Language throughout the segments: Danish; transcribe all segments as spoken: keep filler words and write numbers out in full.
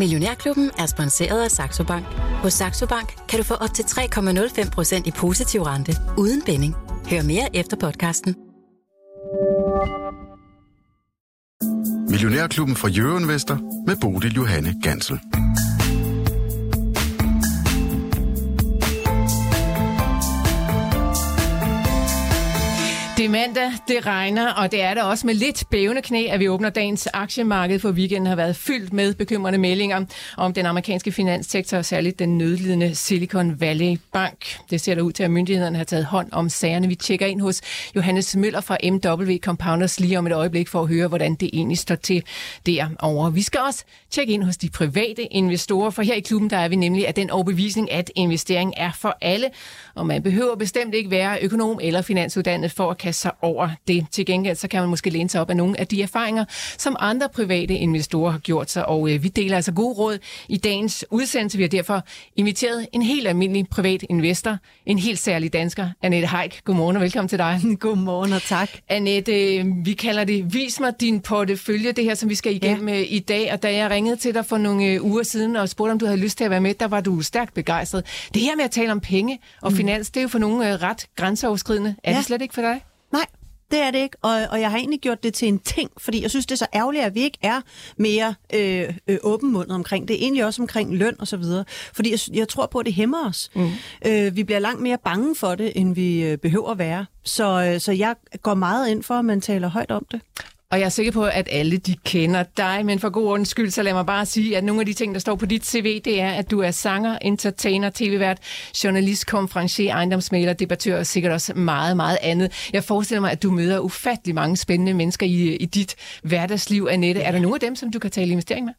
Millionærklubben er sponsoreret af Saxo Bank. Hos Saxo Bank kan du få op til tre komma nul fem procent i positiv rente uden binding. Hør mere efter podcasten. Millionærklubben fra Jørgen Vester med Bodil Johanne Gansel. Det er mandag, det regner, og det er der også med lidt bævende knæ, at vi åbner dagens aktiemarked, for weekenden har været fyldt med bekymrende meldinger om den amerikanske finanssektor, og særligt den nødlidende Silicon Valley Bank. Det ser der ud til, at myndighederne har taget hånd om sagerne. Vi tjekker ind hos Johannes Møller fra M W Compounders lige om et øjeblik for at høre, hvordan det egentlig står til derovre. Vi skal også tjekke ind hos de private investorer, for her i klubben der er vi nemlig af den overbevisning, at investering er for alle, og man behøver bestemt ikke være økonom eller finansuddannet for at sig over det. Til gengæld så kan man måske læne sig op af nogle af de erfaringer, som andre private investorer har gjort sig, og øh, vi deler altså gode råd i dagens udsendelse. Vi har derfor inviteret en helt almindelig privat investor, en helt særlig dansker, Annette Heik. Godmorgen og velkommen til dig. Godmorgen og tak. Annette, øh, vi kalder det Vis mig din portefølje, det her, som vi skal igennem ja. øh, i dag, og da jeg ringede til dig for nogle øh, uger siden og spurgte, om du havde lyst til at være med, der var du stærkt begejstret. Det her med at tale om penge og mm. finans, det er jo for nogle øh, ret grænseoverskridende. Er ja. det slet ikke for dig? Nej, det er det ikke, og, og jeg har egentlig gjort det til en ting, fordi jeg synes, det er så ærgerligt, at vi ikke er mere øh, øh, åbenmundet omkring det. Egentlig også omkring løn og så videre, fordi jeg, jeg tror på, at det hæmmer os. Mm. Øh, vi bliver langt mere bange for det, end vi behøver at være. Så, øh, så jeg går meget ind for, at man taler højt om det. Og jeg er sikker på, at alle de kender dig, men for god ordens skyld, så lad mig bare sige, at nogle af de ting, der står på dit C V, det er, at du er sanger, entertainer, tv-vært, journalist, konferencier, ejendomsmægler, debattør og sikkert også meget, meget andet. Jeg forestiller mig, at du møder ufattelig mange spændende mennesker i, i dit hverdagsliv, Annette. Er der nogle af dem, som du kan tale investering med?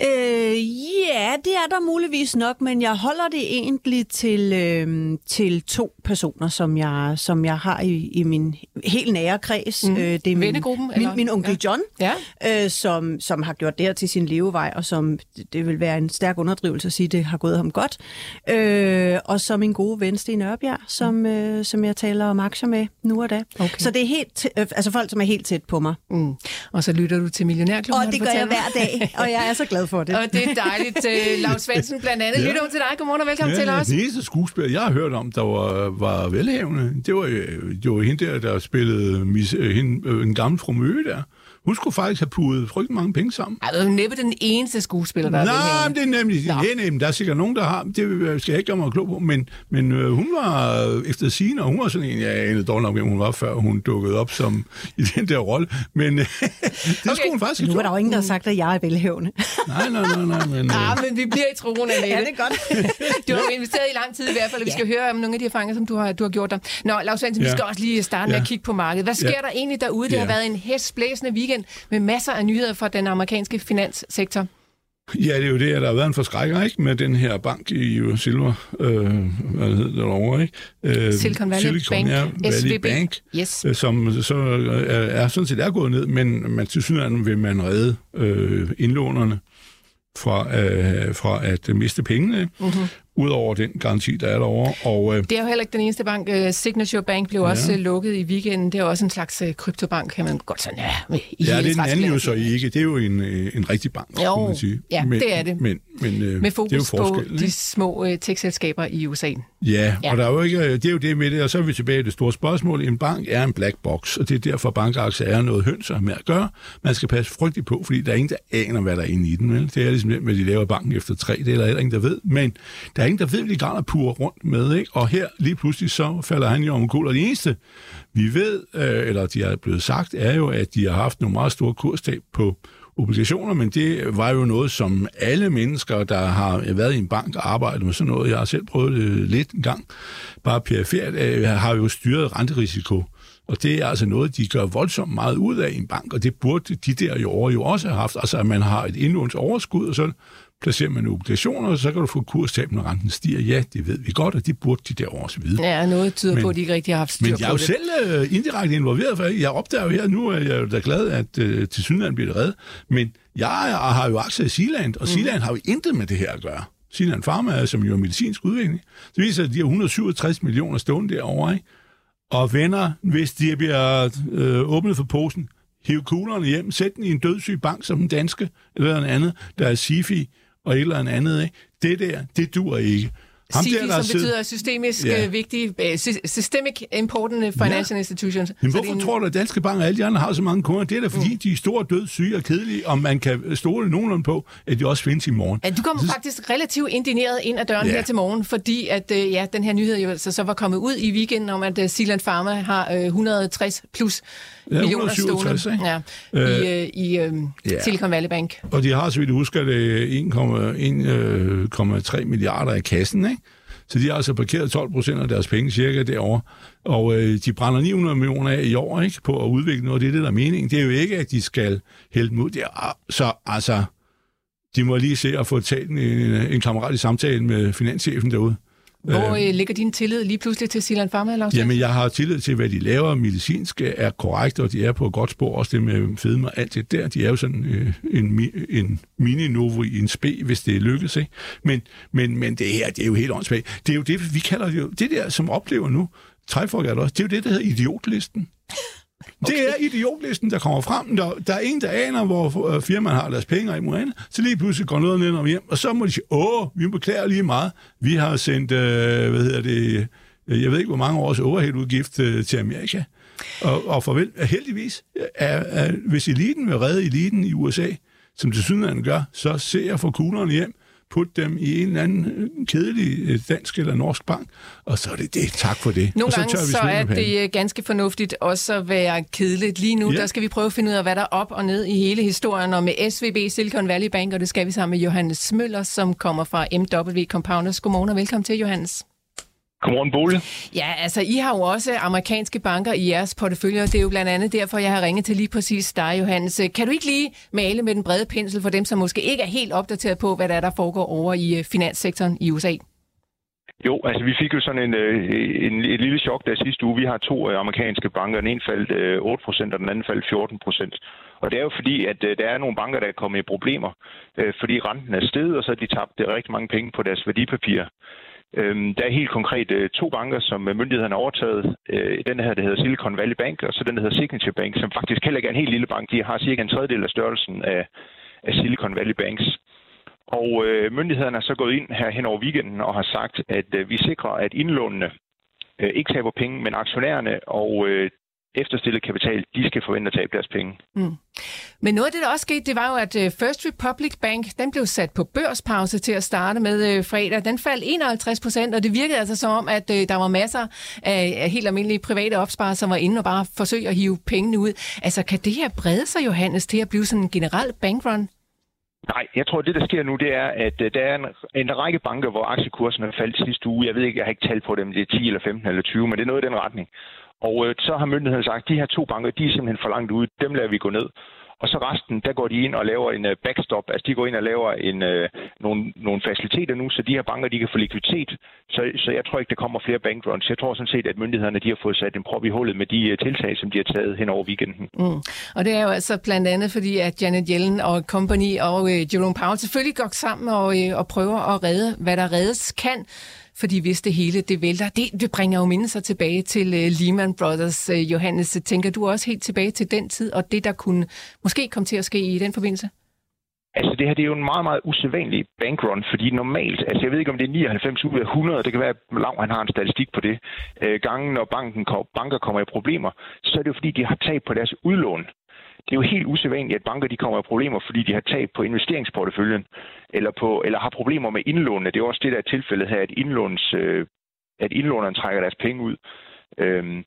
Ja, øh, yeah, det er der muligvis nok, men jeg holder det egentlig til, øh, til to personer, som jeg, som jeg har i, i min helt nære kreds. Mm. Øh, det er min, min, min onkel John, ja. Ja. Øh, som, som har gjort det her til sin levevej, og som det vil være en stærk underdrivelse at sige, det har gået ham godt. Øh, og så min gode ven, Steen Nørrebjerg, som, mm. øh, som jeg taler om aktier med nu og da. Okay. Så det er helt, øh, altså folk, som er helt tæt på mig. Mm. Og så lytter du til Millionærklubben. Og det gør jeg hver dag, og jeg er så glad for det. Og det er dejligt. Lars Svendsen blandt andet. Ja. Lytter om til dig. Godmorgen og velkommen ja, til os. Den eneste skuespiller, jeg har hørt om, der var, var velhavende, det var, det var hende der, der spillede mis, hende, en gammel fromøge der. Hun skulle faktisk have pudet frygtelig mange penge sammen. Ej, det er jo næppe den eneste skuespiller, der er velhavende. Nej, det er nemlig. Ja, nemlig. Der er sikkert nogen, der har. Det skal jeg ikke gøre mig klog på. Men, men øh, hun var efter sigende, og hun var sådan en, jeg anede dårligt nok, hvem hun var, før hun dukkede op som, i den der rolle. Men øh, det okay. skulle hun faktisk ikke. Nu var der jo ingen, der havde sagt, at jeg er velhavende. Nej, nej, nej, nej. Men, øh. ah, men vi bliver i troen, Annette. Ja, det er godt. Du har investeret i lang tid i hvert fald, og vi skal ja. høre om nogle af de erfaringer, som du har, du har gjort dig. Nå, Lars Svendsen, ja. vi skal også lige starte ja. med at kigge på markedet. Hvad sker ja. der egentlig derude? Det ja. har været en hæsblæsende weekend med masser af nyheder fra den amerikanske finanssektor. Ja, det er jo det, at der har været en forskrækker, ikke, med den her bank i Silver, øh, hvad hedder det derovre, ikke? Øh, Silicon Valley, Silicon Bank, Valley Bank, yes. som så er, er sådan set er gået ned, men man til synligheden vil man redde øh, indlånerne fra, øh, fra at miste pengene. Mm-hmm. Udover den garanti, der er derovre. Og, øh... det er jo heller ikke den eneste bank. Signature Bank blev ja. også lukket i weekenden. Det er også en slags kryptobank, kan man godt sådan ja, i ja, det er den anden jo så ikke. Det er jo en, en rigtig bank, jo, kan man sige. Ja, men, det er det. Men, men, øh, med fokus på ikke? de små øh, tech-selskaber i U S A. Ja, ja. Og der er jo ikke, det er jo det med det, og så er vi tilbage i det store spørgsmål. En bank er en black box, og det er derfor, bankaktier er noget hønser med at gøre. Man skal passe frygteligt på, fordi der er ingen, der aner, hvad der er inde i den. Vel? Det er ligesom det, med de laver banken efter tre. Det er der ingen, der ved, men der ingen, der ved, hvad de grader purer rundt med, ikke? Og her lige pludselig så falder han jo om guld, og det eneste, vi ved, øh, eller de er blevet sagt, er jo, at de har haft nogle meget store kurstab på obligationer, men det var jo noget, som alle mennesker, der har været i en bank og arbejdet med sådan noget, jeg har selv prøvet det lidt en gang, bare perifert, øh, har jo styret renterisiko. Og det er altså noget, de gør voldsomt meget ud af i en bank, og det burde de der jo over jo også have haft. Altså, at man har et indlånsoverskud, og så placerer man obligationer, og så kan du få kurstab, når renten stiger. Ja, det ved vi godt, og det burde de derovre også vide. Ja, noget tyder men, på, at de ikke rigtig har haft styr på det. Men jeg er jo selv uh, indirekte involveret, for jeg opdager jo her, nu er jeg jo da glad, at uh, til Sydland bliver det reddet, men jeg har jo aktier i Zealand, og Zealand mm. har jo intet med det her at gøre. Zealand Pharma, som jo er medicinsk udvikling, det viser, at de har et hundrede og syvogtres millioner stående derovre, ikke? Og venner, hvis de bliver øh, åbnet for posen, hive kuglerne hjem, sætte den i en dødssyg bank som den danske, eller en anden, der er SIFI, og et eller andet, ikke? Det der, det dur ikke. Ham SIFI, der, der som betyder systemisk ja. vigtige, systemic important financial ja. institutions. Men hvorfor en... tror du, at Danske Bank og alle de andre har så mange kunder? Det er da, fordi mm. de er store, død, syge og kedelige, og man kan stole nogenlunde på, at de også findes i morgen. Ja, du kom så... faktisk relativt indineret ind ad døren ja. her til morgen, fordi at, ja, den her nyhed jo altså, så var kommet ud i weekenden om, at Zealand Pharma har hundrede og tres plus millioner stående ja, i, øh, i øh, ja. Silicon Valley Bank. Og de har, så vidt jeg husker, en komma tre milliarder i kassen, ikke? Så de har altså parkeret tolv procent af deres penge cirka derovre, og øh, de brænder ni hundrede millioner af i år, ikke, på at udvikle noget. Det er det, der er meningen. Det er jo ikke, at de skal hælde dem ud. Er, så altså, de må lige se at få talt en, en, en kammerat i samtalen med finanschefen derude. Hvor øh, ligger din tillid lige pludselig til Zealand Pharma? Lars? Jamen, jeg har tillid til, hvad de laver. Medicinsk er korrekt, og de er på et godt spor. Også det med fedme og alt det der. De er jo sådan øh, en, en mini-novo i en spe, hvis det lykkes, ikke? Men, men, men det her, det er jo helt åndssvagt. Det er jo det, vi kalder det jo. Det der, som oplever nu, træfolk er det også, det er jo det, der hedder idiotlisten. Okay. Det er idiotlisten, der kommer frem. Der, der er ingen, der aner, hvor firmaen har deres penge i morgen. Så lige pludselig går noget ned om hjem, og så må de sige, åh, vi beklager lige meget. Vi har sendt, øh, hvad hedder det, jeg ved ikke, hvor mange års overhead-udgift øh, til Amerika. Og, og farvel, heldigvis, er, er, hvis eliten vil redde eliten i U S A, som det tilsyneladende gør, så ser jeg for kuglerne hjem, put dem i en eller anden kedelig dansk eller norsk bank, og så er det det. Tak for det. Nogle gange så, så er det ganske fornuftigt også at være kedeligt. Lige nu, yeah. der skal vi prøve at finde ud af, hvad der er op og ned i hele historien, og med S V B, Silicon Valley Bank, og det skal vi sammen med Johannes Møller, som kommer fra M W Compounders. Godmorgen og velkommen til, Johannes. Godmorgen, Bodil. Ja, altså, I har jo også amerikanske banker i jeres portefølje, og det er jo blandt andet derfor, jeg har ringet til lige præcis dig, Johannes. Kan du ikke lige male med den brede pensel for dem, som måske ikke er helt opdateret på, hvad der er, der foregår over i finanssektoren i U S A? Jo, altså vi fik jo sådan en, en, en lille chok der sidste uge. Vi har to amerikanske banker, den ene faldt otte procent, og den anden faldt fjorten procent. Og det er jo fordi, at der er nogle banker, der er kommet i problemer, fordi renten er steget, og så har de tabt rigtig mange penge på deres værdipapirer. Der er helt konkret to banker, som myndighederne har overtaget. Den her, der hedder Silicon Valley Bank, og så den, der hedder Signature Bank, som faktisk heller ikke er en helt lille bank. De har cirka en tredjedel af størrelsen af Silicon Valley Banks. Og myndighederne er så gået ind her hen over weekenden og har sagt, at vi sikrer, at indlånene ikke taber penge, men aktionærerne og efterstillet kapital, de skal forvente at tabe deres penge. Mm. Men noget af det, der også skete, det var jo, at First Republic Bank, den blev sat på børspause til at starte med fredag. Den faldt enoghalvtreds procent, og det virkede altså som om, at der var masser af helt almindelige private opsparer, som var inde og bare forsøgte at hive pengene ud. Altså, kan det her brede sig, Johannes, til at blive sådan en generel bankrun? Nej, jeg tror, det, der sker nu, det er, at der er en, en række banker, hvor aktiekursen er faldt sidste uge. Jeg ved ikke, jeg har ikke talt på dem, det er ti eller femten eller tyve, men det er noget i den retning. Og øh, så har myndigheden sagt, at de her to banker, de er simpelthen for langt ude, dem lader vi gå ned. Og så resten, der går de ind og laver en øh, backstop, altså de går ind og laver en, øh, nogle, nogle faciliteter nu, så de her banker, de kan få likviditet. Så, så jeg tror ikke, der kommer flere bankruns. Jeg tror sådan set, at myndighederne, de har fået sat en prop i hullet med de øh, tiltag, som de har taget hen over weekenden. Mm. Og det er jo altså blandt andet, fordi at Janet Yellen og company og øh, Jerome Powell selvfølgelig går sammen og, øh, og prøver at redde, hvad der reddes kan. Fordi hvis det hele, det vælter, det, det bringer jo mindelser tilbage til uh, Lehman Brothers. Uh, Johannes, tænker du også helt tilbage til den tid, og det, der kunne måske komme til at ske i den forbindelse? Altså, det her, det er jo en meget, meget usædvanlig bankrun, fordi normalt, altså jeg ved ikke, om det er nioghalvfems ud af hundrede, det kan være, at Lav, han har en statistik på det, øh, gangen, når banken, banker kommer i problemer, så er det jo, fordi de har tab på deres udlån. Det er jo helt usædvanligt, at banker de kommer i problemer, fordi de har tab på investeringsporteføljen, eller, på, eller har problemer med indlånene. Det er også det, der er tilfældet her, at, indlåns, øh, at indlånerne trækker deres penge ud. Øhm,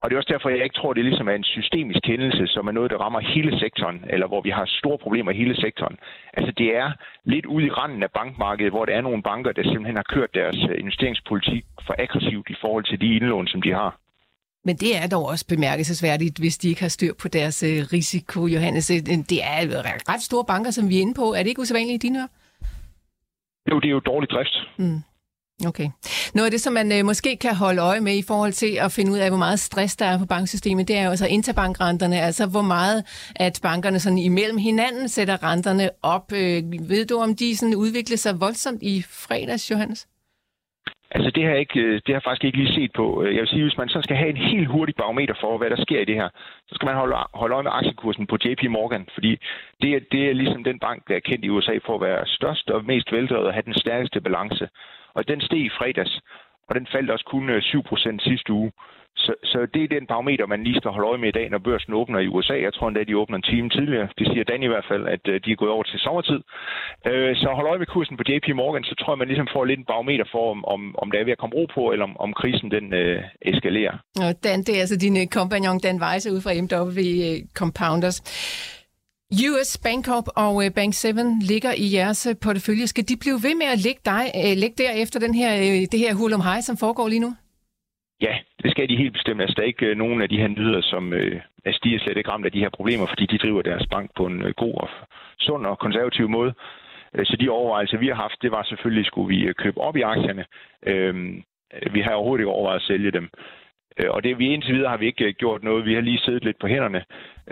og det er også derfor, jeg ikke tror, det ligesom er en systemisk kendelse, som er noget, der rammer hele sektoren, eller hvor vi har store problemer i hele sektoren. Altså det er lidt ude i randen af bankmarkedet, hvor der er nogle banker, der simpelthen har kørt deres investeringspolitik for aggressivt i forhold til de indlån, som de har. Men det er dog også bemærkelsesværdigt, hvis de ikke har styr på deres risiko, Johannes. Det er ret store banker, som vi er inde på. Er det ikke usædvanligt i dine ører? Jo, det er jo dårlig drift. Mm. Okay. Noget af det, som man øh, måske kan holde øje med i forhold til at finde ud af, hvor meget stress der er på banksystemet, det er jo altså interbankrenterne, altså hvor meget at bankerne sådan imellem hinanden sætter renterne op. Øh, ved du, om de sådan udvikler sig voldsomt i fredags, Johannes? Altså det har jeg ikke, det har jeg faktisk ikke lige set på. Jeg vil sige, hvis man så skal have en helt hurtig barometer for, hvad der sker i det her, så skal man holde, holde øje med aktiekursen på J P Morgan, fordi det er, det er ligesom den bank, der er kendt i U S A for at være størst og mest veldrevet og have den stærkeste balance. Og den steg i fredags, og den faldt også kun syv procent sidste uge. Så, så det er den barometer, man lige skal holde øje med i dag, når børsen åbner i U S A. Jeg tror endda, de åbner en time tidligere. Det siger Dan i hvert fald, at de er gået over til sommertid. Så hold øje med kursen på J P Morgan, så tror jeg, man ligesom får lidt en barometer for, om, om, om der er ved at komme ro på, eller om, om krisen den øh, eskalerer. Og Dan, det er altså din kompagnon Dan Weisse ud fra M W Compounders. U S Bancorp og Bank syv ligger i jeres portefølje. Skal de blive ved med at ligge, dig, ligge der efter den her, det her hul om hej, som foregår lige nu? Ja, det skal de helt bestemt. Altså, der er ikke nogen af de her nyheder, som øh, altså, de er slet ikke ramt af de her problemer, fordi de driver deres bank på en god og sund og konservativ måde. Så de overvejelser, vi har haft, det var selvfølgelig, skulle vi købe op i aktierne. Øh, vi har overhovedet ikke overvejet at sælge dem. Og det vi indtil videre har vi ikke gjort noget. Vi har lige siddet lidt på hænderne.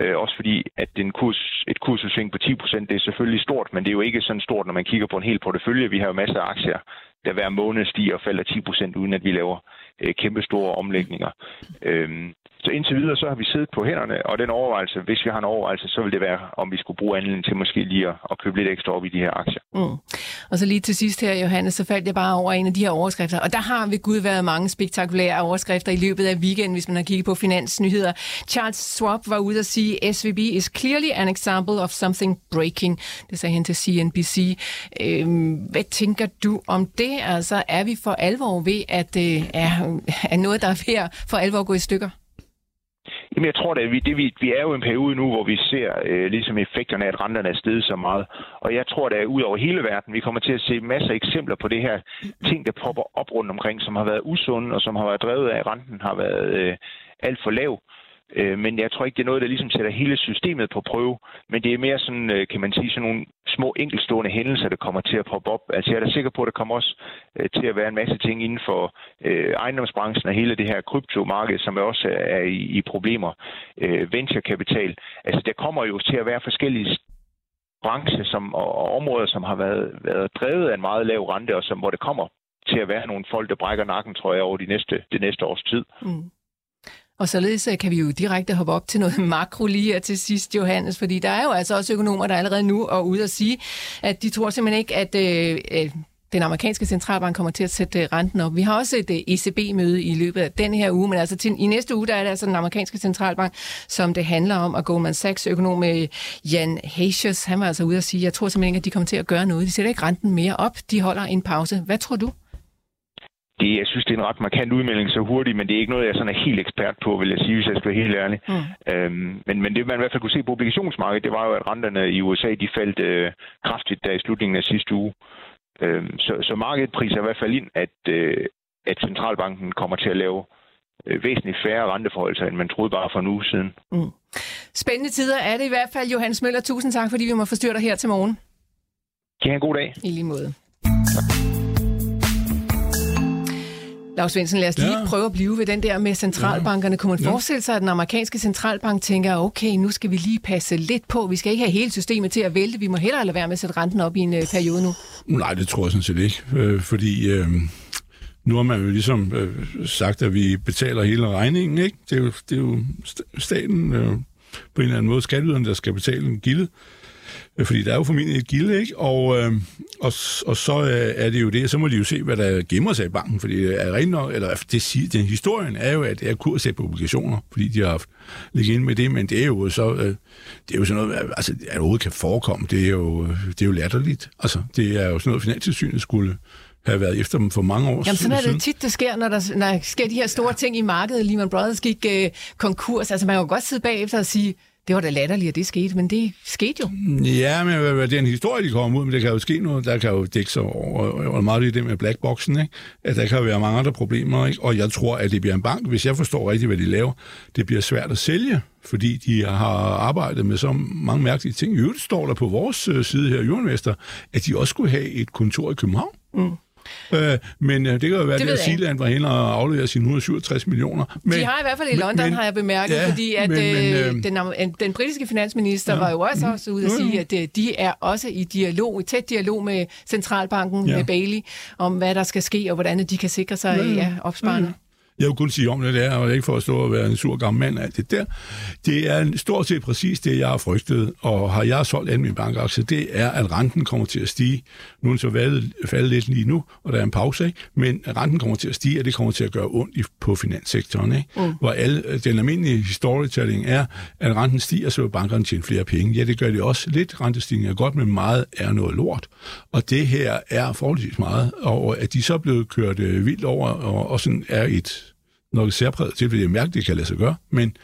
Øh, også fordi, at en kurs, et kursudsving på ti procent, det er selvfølgelig stort, men det er jo ikke sådan stort, når man kigger på en hel portefølje. Vi har jo masser af aktier, der hver måned stiger og falder ti procent, uden at vi laver øh, kæmpe store omlægninger. Øh, så indtil videre, så har vi siddet på hænderne, og den overvejelse, hvis vi har en overvejelse, så vil det være, om vi skulle bruge anledning til måske lige at, at købe lidt ekstra op i de her aktier. Mm. Og så lige til sidst her, Johannes, så faldt jeg bare over en af de her overskrifter, og der har ved Gud været mange spektakulære overskrifter i løbet af weekenden, hvis man har kigget på finansnyheder. Charles Schwab var ude at sige, S V B is clearly an example of something breaking. Det sagde han til C N B C. Øh, hvad tænker du om det? Altså, er vi for alvor ved, at øh, er, er noget, der er ved at for alvor gå i stykker? Jamen, jeg tror da, at vi, det, vi, vi er jo i en periode nu, hvor vi ser øh, ligesom effekterne af, at renterne er steget så meget. Og jeg tror da, ud over hele verden, vi kommer til at se masser af eksempler på det her ting, der popper op rundt omkring, som har været usunde og som har været drevet af, at renten har været øh, alt for lav. Øh, men jeg tror ikke, det er noget, der ligesom sætter hele systemet på prøve. Men det er mere sådan, øh, kan man sige, sådan nogle små enkeltstående hændelser, der kommer til at poppe op. Altså jeg er da sikker på, at der kommer også øh, til at være en masse ting inden for øh, ejendomsbranchen og hele det her kryptomarked, som også er i, i problemer. Øh, venturekapital. Altså der kommer jo til at være forskellige brancher som, og, og områder, som har været, været drevet af en meget lav rente, og som, hvor det kommer til at være nogle folk, der brækker nakken, tror jeg, over de næste, det næste års tid. Mm. Og således kan vi jo direkte hoppe op til noget makro lige her til sidst, Johannes, fordi der er jo altså også økonomer, der allerede nu er ude at sige, at de tror simpelthen ikke, at øh, den amerikanske centralbank kommer til at sætte renten op. Vi har også et E C B-møde i løbet af den her uge, men altså til, i næste uge, der er det altså den amerikanske centralbank, som det handler om, og Goldman Sachs-økonom Jan Heijsjes, han var altså ude at sige, jeg tror simpelthen ikke, at de kommer til at gøre noget. De sætter ikke renten mere op, de holder en pause. Hvad tror du? Det, jeg synes, det er en ret markant udmelding så hurtigt, men det er ikke noget, jeg sådan er helt ekspert på, vil jeg sige, hvis jeg skal være helt ærlig. Mm. Øhm, men, men det, man i hvert fald kunne se på obligationsmarkedet, det var jo, at renterne i U S A, de faldt øh, kraftigt der i slutningen af sidste uge. Øhm, så, så markedet priser i hvert fald ind, at, øh, at centralbanken kommer til at lave øh, væsentligt færre renteforholdelser, end man troede bare for en uge siden. Mm. Spændende tider er det i hvert fald. Johannes Møller, tusind tak, fordi vi må forstyrre dig her til morgen. Kan I have en god dag. I lige måde. Tak. Lars Svendsen, lad os lige ja. prøve at blive ved den der med centralbankerne. Kunne man forestille sig, at den amerikanske centralbank tænker, okay, nu skal vi lige passe lidt på. Vi skal ikke have hele systemet til at vælte. Vi må hellere lade være med at sætte renten op i en øh, periode nu. Nej, det tror jeg sådan set ikke. Øh, fordi øh, nu har man jo ligesom øh, sagt, at vi betaler hele regningen, ikke? Det er jo, det er jo staten øh, på en eller anden måde, skatteyderne, der skal betale en gilde. Fordi der er jo formentlig et gilde, ikke? Og, øh, og, og så øh, er det jo det, så må de jo se, hvad der gemmer sig i banken, fordi det er rent nok, eller det, den historien er jo, at det er kurssæt på obligationer, fordi de har haft ligget ind med det, men det er jo så, øh, det er jo sådan noget, altså, at overhovedet kan forekomme, det er jo, det er jo latterligt, altså, det er jo sådan noget, Finanstilsynet skulle have været efter dem for mange år siden. Jamen sådan er det tit, der sker, når der, når der sker de her store ja. ting i markedet, Lehman Brothers gik øh, konkurs, altså man kan jo godt sidde bagefter og sige, det var da latterligt, at det skete, men det skete jo. Ja, men det er en historie, de kommer ud, men der kan jo ske noget, der kan jo dække sig over, og meget i det med blackboxen, ikke? At der kan være mange andre problemer, ikke? Og jeg tror, at det bliver en bank, hvis jeg forstår rigtigt, hvad de laver, det bliver svært at sælge, fordi de har arbejdet med så mange mærkelige ting. I øvrigt står der på vores side her, Jørn Vester, at de også skulle have et kontor i København. Mm. Øh, men det kan jo være, det at Zealand var hen og afleverer sine et hundrede og syvogtres millioner. Men, de har i hvert fald i London, men, har jeg bemærket, ja, fordi at, men, øh, men, øh, den, den britiske finansminister ja, var jo også, også ude at sige, at de er også i dialog, i tæt dialog med Centralbanken, ja, med Bailey, om hvad der skal ske, og hvordan de kan sikre sig ja, ja, opsparende. Ja, ja. Jeg vil kun sige om det der, og ikke for at stå og være en sur gammel mand og alt det der. Det er stort set præcis det, jeg har frygtet, og har jeg solgt alle mine bankaktier, det er, at renten kommer til at stige. Nu er den så faldet lidt lige nu, og der er en pause, ikke? Men renten kommer til at stige, og det kommer til at gøre ondt på finanssektoren, ikke? Mm. Hvor alle, den almindelige storytelling er, at renten stiger, så vil bankerne tjene flere penge. Ja, det gør det også lidt. Rentestigning er godt, men meget er noget lort. Og det her er forholdsvis meget, og at de så er blevet kørt vildt over, og sådan er et nok særpræget til, fordi jeg mærker, det kan lade sig gøre. Men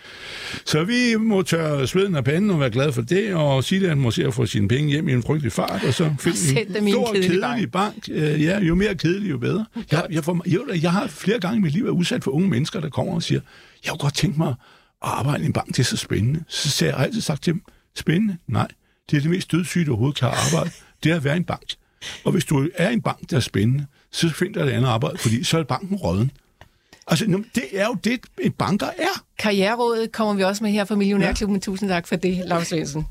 så vi må tørre sveden af panden og være glade for det, og Siland må se at få sine penge hjem i en frygtelig fart, og så finde en stor, kedelig bank. bank. Ja, jo mere kedelig, jo bedre. Jeg, jeg, får, jeg, jeg har flere gange i mit liv været udsat for unge mennesker, der kommer og siger, jeg kunne godt tænke mig at arbejde i en bank, det er så spændende. Så sagde jeg altid sagt til dem, spændende? Nej, det er det mest dødssyge, du overhovedet kan arbejde. Det er at være en bank. Og hvis du er en bank, der er spændende, så finder du et andet arbejde, fordi så er banken rådden. Altså, det er jo det, et banker er. Karriererådet kommer vi også med her fra Millionærklubben. Ja. Tusind tak for det, Lars Svendsen.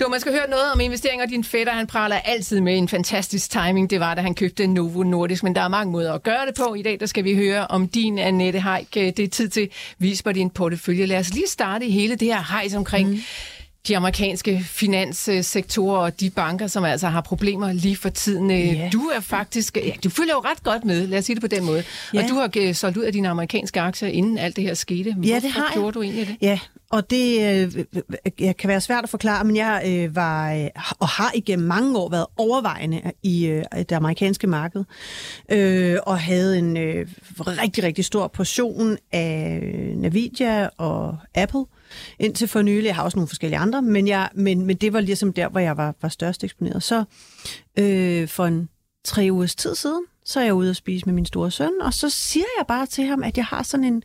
Du, man skal høre noget om investeringer. Din fætter, han praler altid med en fantastisk timing. Det var, da han købte Novo Nordisk, men der er mange måder at gøre det på. I dag der skal vi høre om din Annette Heik. Det er tid til, vis mig din portefølje. Lad os lige starte i hele det her hejs omkring mm. de amerikanske finanssektorer og de banker, som altså har problemer lige for tiden. Yeah. Du er faktisk... Ja, du følger jo ret godt med, lad os sige det på den måde. Yeah. Og du har solgt ud af dine amerikanske aktier, inden alt det her skete. Hvorfor ja, det har jeg. Gjorde du egentlig det? Ja, og det øh, kan være svært at forklare, men jeg øh, var øh, og har igennem mange år været overvejende i øh, det amerikanske marked, øh, og havde en øh, rigtig, rigtig stor portion af Nvidia og Apple, indtil for nylig. Jeg har også nogle forskellige andre, men, jeg, men, men det var ligesom der, hvor jeg var, var størst eksponeret. Så øh, for en tre ugers tid siden, så er jeg ude at spise med min store søn, og så siger jeg bare til ham, at jeg har sådan en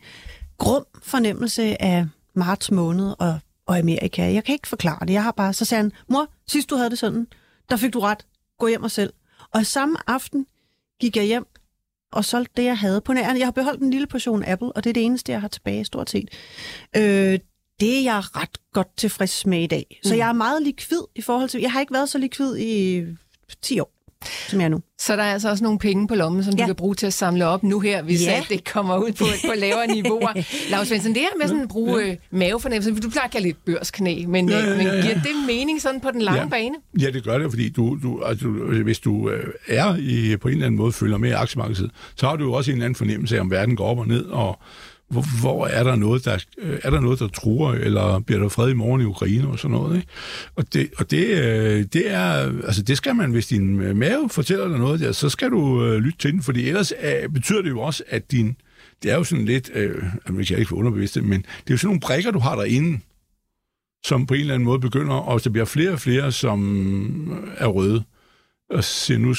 grum fornemmelse af marts måned og, og Amerika. Jeg kan ikke forklare det. Jeg har bare... Så sagde han, mor, sidst du havde det sådan, der fik du ret. Gå hjem og selv. Og samme aften gik jeg hjem og solgte det, jeg havde på nærmere. Jeg har beholdt en lille portion Apple, og det er det eneste, jeg har tilbage stort set. Øh, Det er jeg ret godt tilfreds med i dag. Så mm. jeg er meget likvid i forhold til... Jeg har ikke været så likvid i ti år, som jeg nu. Så der er altså også nogle penge på lommen, som ja. du kan bruge til at samle op nu her, hvis ja. det kommer ud på, på lavere niveauer. Lars Svendsen, det her med sådan at bruge ja. mavefornemmelse, du plejer at kalde lidt børsknæ, men, ja, ja, ja, ja. men giver det mening sådan på den lange ja. bane? Ja, det gør det, fordi du, du, altså, hvis du er i, på en eller anden måde følger med i aktiemarkedet, så har du jo også en eller anden fornemmelse af, om verden går op og ned, og Hvor, hvor er der noget, der er der noget, der truer, eller bliver der fred i morgen i Ukraine og sådan noget, ikke? Og det og det det er altså det skal man, hvis din mave fortæller dig noget, der, så skal du lytte til den, fordi ellers betyder det jo også, at din det er jo sådan lidt, øh, jeg kan ikke være underbevidst, men det er jo sådan nogle brikker, du har derinde, som på en eller anden måde begynder, og der bliver flere og flere, som er røde. Og se, nu,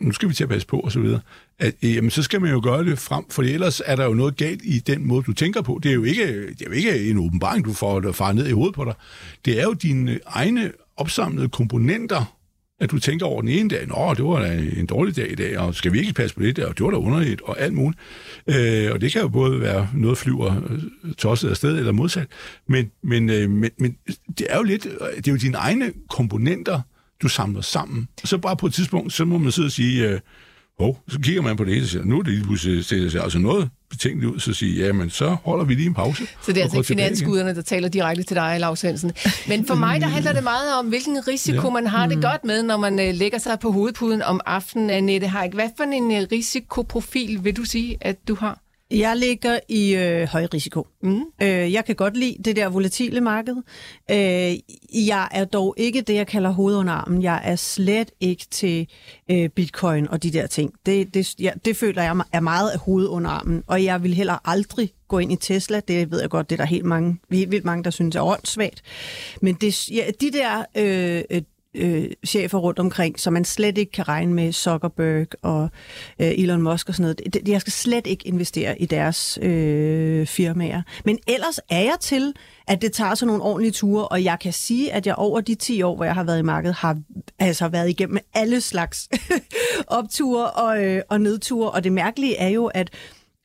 nu skal vi til at passe på, og så videre. At, jamen, så skal man jo gøre det frem, for ellers er der jo noget galt i den måde, du tænker på. Det er jo ikke, det er jo ikke en åbenbaring, du får, der farer ned i hovedet på dig. Det er jo dine egne opsamlede komponenter, at du tænker over den ene dag, nå, det var en dårlig dag i dag, og skal vi ikke passe på det der, og det var da underligt, og alt muligt. Øh, og det kan jo både være noget flyver tosset afsted, eller modsat. Men, men, men, men det er jo lidt, det er jo dine egne komponenter, du samler sammen. Så bare på et tidspunkt, så må man sidde og sige, øh, oh, så kigger man på det hele, og nu er det lige pludselig sig altså noget betænkeligt ud, så siger, ja, men så holder vi lige en pause. Så det er altså ikke finansguderne, der taler direkte til dig, Lars Svendsen. Men for mig, der handler det meget om, hvilken risiko ja. man har det godt med, når man øh, lægger sig på hovedpuden om aftenen. Annette Heik, hvad for en øh, risikoprofil vil du sige, at du har? Jeg ligger i øh, høj risiko. Mm. Øh, jeg kan godt lide det der volatile marked. Øh, jeg er dog ikke det, jeg kalder hovedunderarmen. Jeg er slet ikke til øh, bitcoin og de der ting. Det, det, jeg, det føler jeg er meget af hovedunderarmen, og jeg vil heller aldrig gå ind i Tesla. Det ved jeg godt, det er der helt mange, vildt mange, der synes er åndssvagt. Men det, ja, de der øh, øh, chefer rundt omkring, som man slet ikke kan regne med, Zuckerberg og øh, Elon Musk og sådan noget. De, jeg skal slet ikke investere i deres øh, firmaer. Men ellers er jeg til, at det tager sådan nogle ordentlige ture, og jeg kan sige, at jeg over de ti år, hvor jeg har været i markedet, har altså været igennem alle slags opture og, øh, og nedture. Og det mærkelige er jo, at,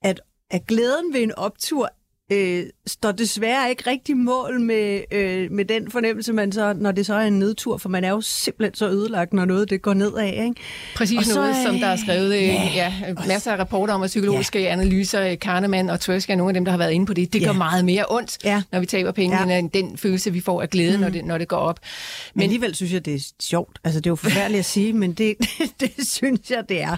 at, at glæden ved en optur Øh, står desværre ikke rigtig mål med, øh, med den fornemmelse, man så, når det så er en nedtur, for man er jo simpelthen så ødelagt, når noget det går nedad, ikke? Præcis og noget, så, øh, som der er skrevet øh, ja, masser af rapporter om, og psykologiske ja. analyser, Kahneman og Tversky er nogle af dem, der har været inde på det. Det ja. gør meget mere ondt, ja. når vi taber penge, ja. end den følelse, vi får af glæde, mm. når, det, når det går op. Men, men alligevel synes jeg, det er sjovt. Altså, det er jo forfærdeligt at sige, men det, det synes jeg, det er.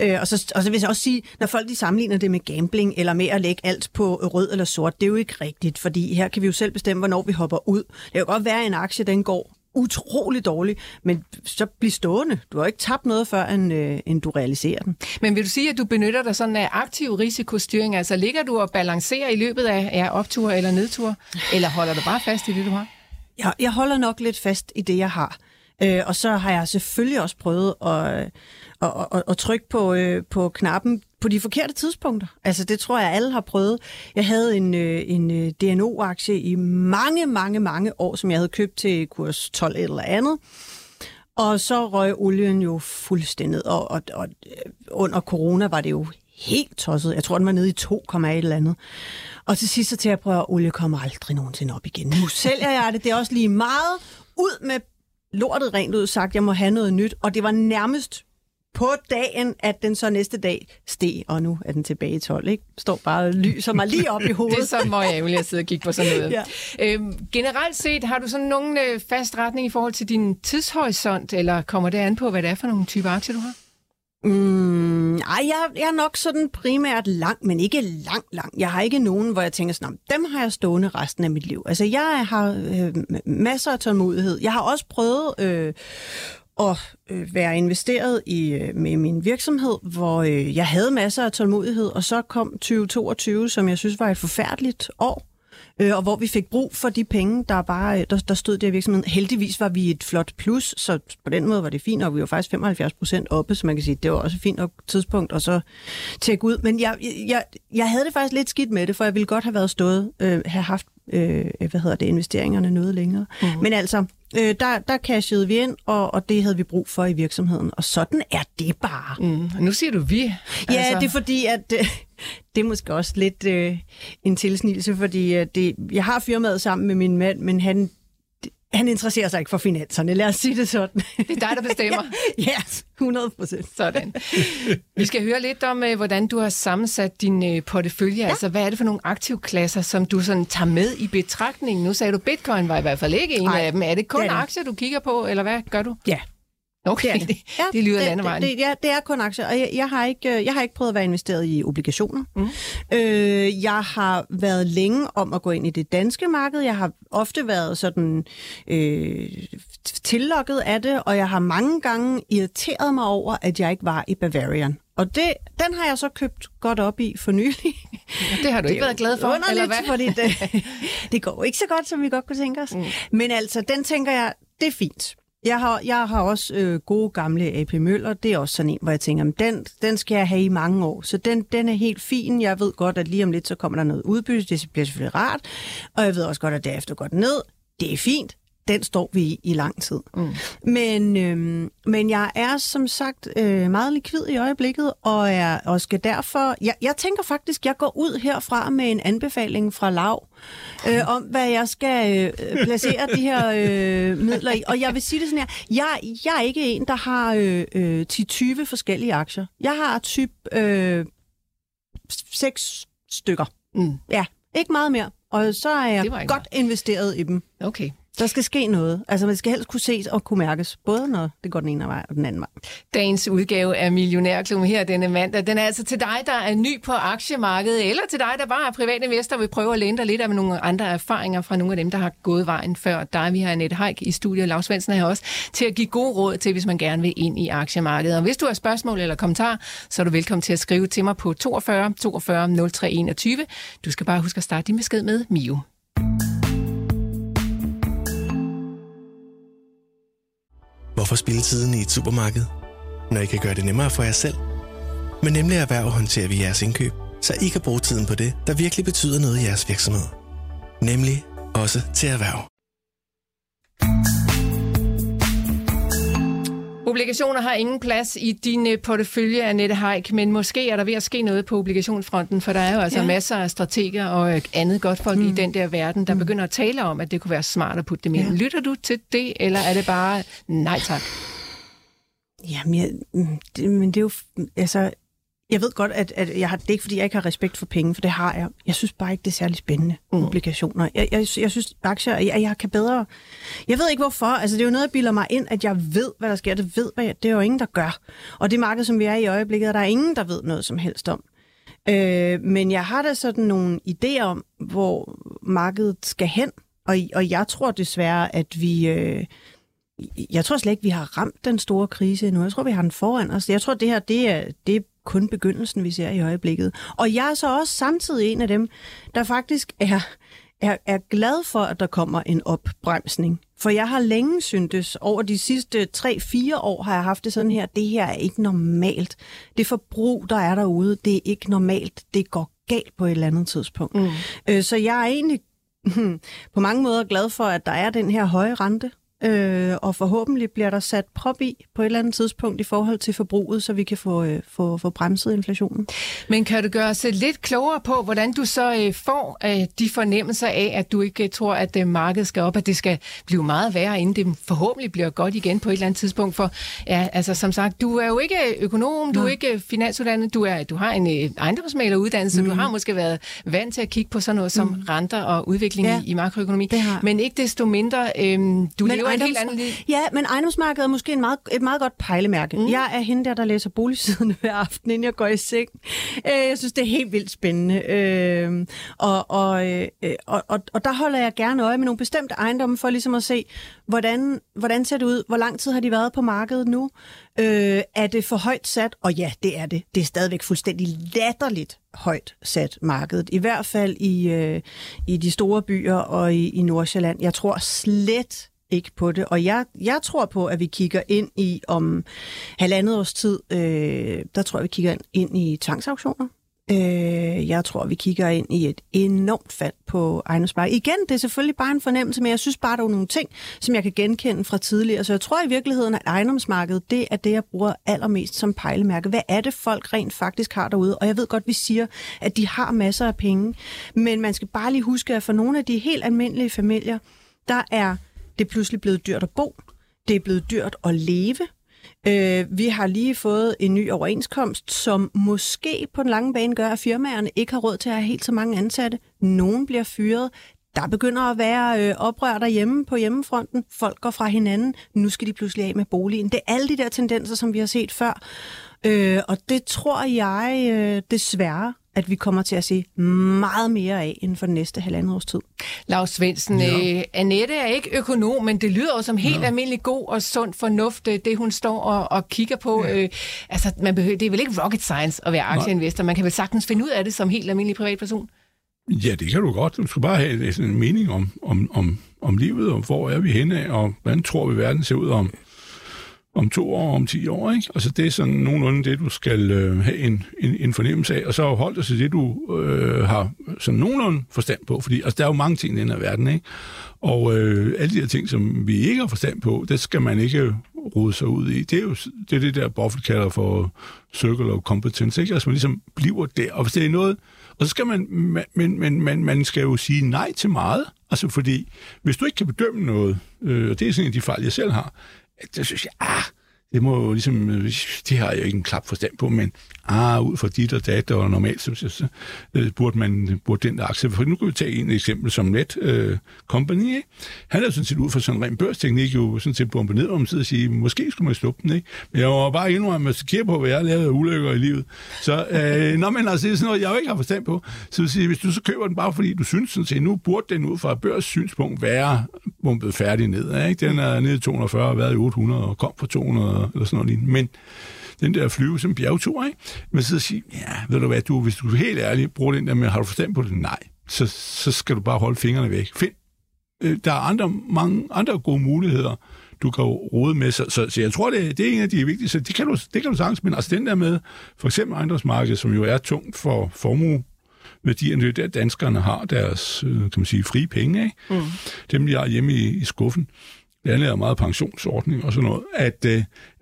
Øh, og, så, og så vil jeg også sige, når folk de sammenligner det med gambling, eller med at lægge alt på rød eller sort, det er jo ikke rigtigt, fordi her kan vi jo selv bestemme, hvornår vi hopper ud. Det kan jo godt være, at en aktie den går utrolig dårlig, men så bliv stående. Du har ikke tabt noget, før end, øh, end du realiserer den. Men vil du sige, at du benytter dig sådan af aktiv risikostyring? Altså ligger du og balancerer i løbet af ja, optur eller nedtur? Eller holder du bare fast i det, du har? Jeg, jeg holder nok lidt fast i det, jeg har. Øh, og så har jeg selvfølgelig også prøvet at, at, at, at trykke på, øh, på knappen på de forkerte tidspunkter. Altså, det tror jeg, alle har prøvet. Jeg havde en, øh, en D N O-aktie i mange, mange, mange år, som jeg havde købt til kurs tolv eller andet. Og så røg olien jo fuldstændig, og, og, og under corona var det jo helt tosset. Jeg tror, den var nede i to komma et eller andet. Og til sidst så til at prøve, at olie kommer aldrig nogensinde op igen. Nu sælger jeg det. Det er også lige meget ud med lortet rent ud sagt, jeg må have noget nyt. Og det var nærmest på dagen, at den så næste dag steg, og nu er den tilbage i tolv, ikke? Står bare og lyser mig lige op i hovedet. Det er så meget ærgerligt at sidde og kigge på sådan noget. Ja. Øhm, generelt set, har du sådan nogen øh, fast retning i forhold til din tidshorisont, eller kommer det an på, hvad det er for nogle typer aktier, du har? Mm, ej, jeg, jeg er nok sådan primært lang, men ikke lang, lang. Jeg har ikke nogen, hvor jeg tænker sådan, dem har jeg stående resten af mit liv. Altså, jeg har øh, masser af tålmodighed. Jeg har også prøvet Øh, og være investeret i, med min virksomhed, hvor jeg havde masser af tålmodighed, og så kom tyve toogtyve, som jeg synes var et forfærdeligt år, og hvor vi fik brug for de penge, der bare der, der stod der i virksomheden. Heldigvis var vi et flot plus, så på den måde var det fint, og vi var faktisk femoghalvfjerds procent oppe, så man kan sige, det var også et fint tidspunkt og så tjekke ud. Men jeg, jeg, jeg havde det faktisk lidt skidt med det, for jeg ville godt have været stået, øh, have haft øh, hvad hedder det, investeringerne noget længere. Uh-huh. Men altså, øh, der, der cashede vi ind, og, og det havde vi brug for i virksomheden. Og sådan er det bare. Mm. Og nu siger du vi. Ja, altså, det er fordi, at øh, det er måske også lidt øh, en tilsnigelse, fordi øh, det, jeg har firmaet sammen med min mand, men han, han interesserer sig ikke for finanserne. Lad os sige det sådan. Det er dig, der bestemmer. Ja, yes, hundrede procent. Sådan. Vi skal høre lidt om, hvordan du har sammensat din portefølje. Ja. Altså, hvad er det for nogle aktivklasser, som du sådan tager med i betragtningen? Nu sagde du, Bitcoin var i hvert fald ikke en Ej, af dem. Er det kun det er det. aktier, du kigger på, eller hvad gør du? Ja. Okay, det, det. Ja, det lyder landevejen. Det, det, ja, det er kun aktier, og jeg, jeg, har ikke, jeg har ikke prøvet at være investeret i obligationer. Mm. Øh, jeg har været længe om at gå ind i det danske marked. Jeg har ofte været sådan øh, tillokket af det, og jeg har mange gange irriteret mig over, at jeg ikke var i Bavarian. Og det, den har jeg så købt godt op i for nylig. Ja, det har du ikke været glad for, eller hvad? Fordi det, det går ikke så godt, som vi godt kunne tænke os. Mm. Men altså, den tænker jeg, det er fint. Jeg har, jeg har også øh, gode gamle J P Møller. Det er også sådan en, hvor jeg tænker, den, den skal jeg have i mange år. Så den, den er helt fin. Jeg ved godt, at lige om lidt, så kommer der noget udbytte. Det bliver selvfølgelig rart. Og jeg ved også godt, at derefter går den ned. Det er fint. Den står vi i i lang tid. Mm. Men, øh, men jeg er som sagt øh, meget likvid i øjeblikket, og, er, og skal derfor... Jeg, jeg tænker faktisk, jeg går ud herfra med en anbefaling fra Lav, øh, om hvad jeg skal øh, placere de her øh, midler i. Og jeg vil sige det sådan her, jeg, jeg er ikke en, der har øh, ti til tyve forskellige aktier. Jeg har typ øh, seks stykker. Mm. Ja, ikke meget mere. Og så er jeg godt meget. investeret i dem. Okay. Der skal ske noget. Altså, man skal helst kunne ses og kunne mærkes, både når det går den ene vej og den anden vej. Dagens udgave af Millionærklubben her denne mandag, den er altså til dig, der er ny på aktiemarkedet, eller til dig, der bare er privatinvestor, og vil prøve at læne dig lidt af nogle andre erfaringer fra nogle af dem, der har gået vejen før dig. Vi har Annette Heik i studiet, og Lars Svendsen er her også, til at give gode råd til, hvis man gerne vil ind i aktiemarkedet. Og hvis du har spørgsmål eller kommentarer, så er du velkommen til at skrive til mig på toogfyrre toogfyrre nul tre enogtyve. Du skal bare huske at starte din besked med Mio. Hvorfor spilde tiden i et supermarked, når I kan gøre det nemmere for jer selv? Med Nemlig Erhverv håndterer vi jeres indkøb, så I kan bruge tiden på det, der virkelig betyder noget i jeres virksomhed. Nemlig også til erhverv. Obligationer har ingen plads i din portefølje, Annette Heik, men måske er der ved at ske noget på obligationsfronten, for der er jo altså ja. masser af strateger og andet godt folk mm. i den der verden, der mm. begynder at tale om, at det kunne være smart at putte dem ind. Ja. Lytter du til det, eller er det bare nej tak? Jamen, jeg, det, men det er jo... Altså, jeg ved godt, at, at jeg har, det er ikke, fordi jeg ikke har respekt for penge, for det har jeg. Jeg synes bare ikke, det er særlig spændende mm. obligationer. Jeg, jeg, jeg synes, aktier, jeg, jeg kan bedre... Jeg ved ikke, hvorfor. Altså, det er jo noget, der bilder mig ind, at jeg ved, hvad der sker. Det ved hvad jeg, det er jo ingen, der gør. Og det marked, som vi er i øjeblikket, der er ingen, der ved noget som helst om. Øh, men jeg har da sådan nogle idéer om, hvor markedet skal hen. Og, og jeg tror desværre, at vi... Øh, jeg tror slet ikke, vi har ramt den store krise endnu. Jeg tror, vi har den foran os. Jeg tror, det her, det er... Det er kun begyndelsen, vi ser i øjeblikket. Og jeg er så også samtidig en af dem, der faktisk er, er, er glad for, at der kommer en opbremsning. For jeg har længe syntes, over de sidste tre fire år har jeg haft det sådan her, det her er ikke normalt. Det forbrug, der er derude, det er ikke normalt. Det går galt på et eller andet tidspunkt. Mm. Så jeg er egentlig på mange måder glad for, at der er den her høje rente. Øh, og forhåbentlig bliver der sat prop i på et eller andet tidspunkt i forhold til forbruget, så vi kan få, øh, få, få bremset inflationen. Men kan du gøre os lidt klogere på, hvordan du så øh, får øh, de fornemmelser af, at du ikke tror, at øh, markedet skal op, at det skal blive meget værre, inden det forhåbentlig bliver godt igen på et eller andet tidspunkt? For ja, altså som sagt, du er jo ikke økonom, du er ikke finansuddannet, du, er, du har en øh, ejendomsmægleruddannelse, mm. du har måske været vant til at kigge på sådan noget som mm. renter og udvikling ja, i, i makroøkonomi, men ikke desto mindre, øh, du lever Ja, men ejendomsmarkedet er måske en meget, et meget godt pejlemærke. Mm. Jeg er hende der, der læser boligsiderne hver aften, inden jeg går i seng. Jeg synes, det er helt vildt spændende. Og, og, og, og, og der holder jeg gerne øje med nogle bestemte ejendomme, for ligesom at se, hvordan, hvordan ser det ud? Hvor lang tid har de været på markedet nu? Er det for højt sat? Og ja, det er det. Det er stadigvæk fuldstændig latterligt højt sat markedet. I hvert fald i, i de store byer og i, i Nordsjælland. Jeg tror slet ikke på det. Og jeg, jeg tror på, at vi kigger ind i om halvandet års tid, øh, der tror jeg, vi kigger ind i tvangsauktioner. Øh, jeg tror, vi kigger ind i et enormt fald på ejendomsmarkedet. Igen, det er selvfølgelig bare en fornemmelse, men jeg synes bare, der er nogle ting, som jeg kan genkende fra tidligere. Så jeg tror i virkeligheden, at ejendomsmarkedet, det er det, jeg bruger allermest som pejlemærke. Hvad er det, folk rent faktisk har derude? Og jeg ved godt, vi siger, at de har masser af penge, men man skal bare lige huske, at for nogle af de helt almindelige familier, der er det er pludselig blevet dyrt at bo. Det er blevet dyrt at leve. Øh, vi har lige fået en ny overenskomst, som måske på den lange bane gør, at firmaerne ikke har råd til at have helt så mange ansatte. Nogen bliver fyret. Der begynder at være øh, oprør derhjemme på hjemmefronten. Folk går fra hinanden. Nu skal de pludselig af med boligen. Det er alle de der tendenser, som vi har set før. Øh, og det tror jeg øh, desværre, at vi kommer til at se meget mere af inden for den næste halvandet års tid. Lars Svendsen, ja. øh, Annette er ikke økonom, men det lyder jo som helt ja. almindelig god og sund fornuft, det hun står og, og kigger på. Ja. Øh, altså, man behøver, det er vel ikke rocket science at være aktieinvestor? Man kan vel sagtens finde ud af det som helt almindelig privatperson? Ja, det kan du godt. Du skal bare have en mening om, om, om, om livet, og hvor er vi henne, og hvordan tror vi, verden ser ud om om to år, om ti år, ikke? Altså, det er sådan nogenlunde det, du skal øh, have en, en, en fornemmelse af, og så holde dig til det, du øh, har sådan nogenlunde forstand på, fordi altså, der er jo mange ting i den her verden, ikke? Og øh, alle de her ting, som vi ikke har forstand på, det skal man ikke rode sig ud i. Det er jo det, er det der Buffett kalder for circle of competence, ikke? Altså, man ligesom bliver der, og hvis det er noget... Og så skal man... Men man, man, man skal jo sige nej til meget, altså, fordi hvis du ikke kan bedømme noget, øh, og det er sådan en af de fejl, jeg selv har, det synes jeg, ah, det må jo ligesom, det har jeg ikke en klap forstand på, men ah, ud fra dit og dat, og normalt, så burde man burde den der aktie. For nu kan vi tage en eksempel som Net øh, Company. Han er sådan set ud fra sådan en ren børsteknik, jo sådan set bombe ned om tid og sige, måske skulle man sluppe den, ikke? Men jeg var bare indrømme, at man kigger på, hvad jeg lavede ulykker i livet. Så, øh, nå, men altså, det er sådan noget, jeg jo ikke har forstand på. Så vil sige, hvis du så køber den bare, fordi du synes sådan set, nu burde den ud fra børs synspunkt være bombet færdig ned, ikke? Den er nede i to hundrede og fyrre og været i otte hundrede og kom fra to hundrede eller sådan noget. Men den der flyve som bjergtur, ikke? Man sidder og siger, ja, ved du hvad, du, hvis du er helt ærlig, bruger den der, men har du forstand på det? Nej. Så, så skal du bare holde fingrene væk. Find. Der er andre, mange andre gode muligheder, du kan jo rode med. Så, så, så jeg tror, det, det er en af de vigtigste. Det kan du, det kan du sagtens, men altså den der med, for eksempel ejendomsmarkedet, som jo er tungt for formue, værdierne, det er der, danskerne har deres, kan man sige, frie penge af. Mm. Dem, de har hjemme i, i skuffen. Det handler meget pensionsordning og sådan noget. At,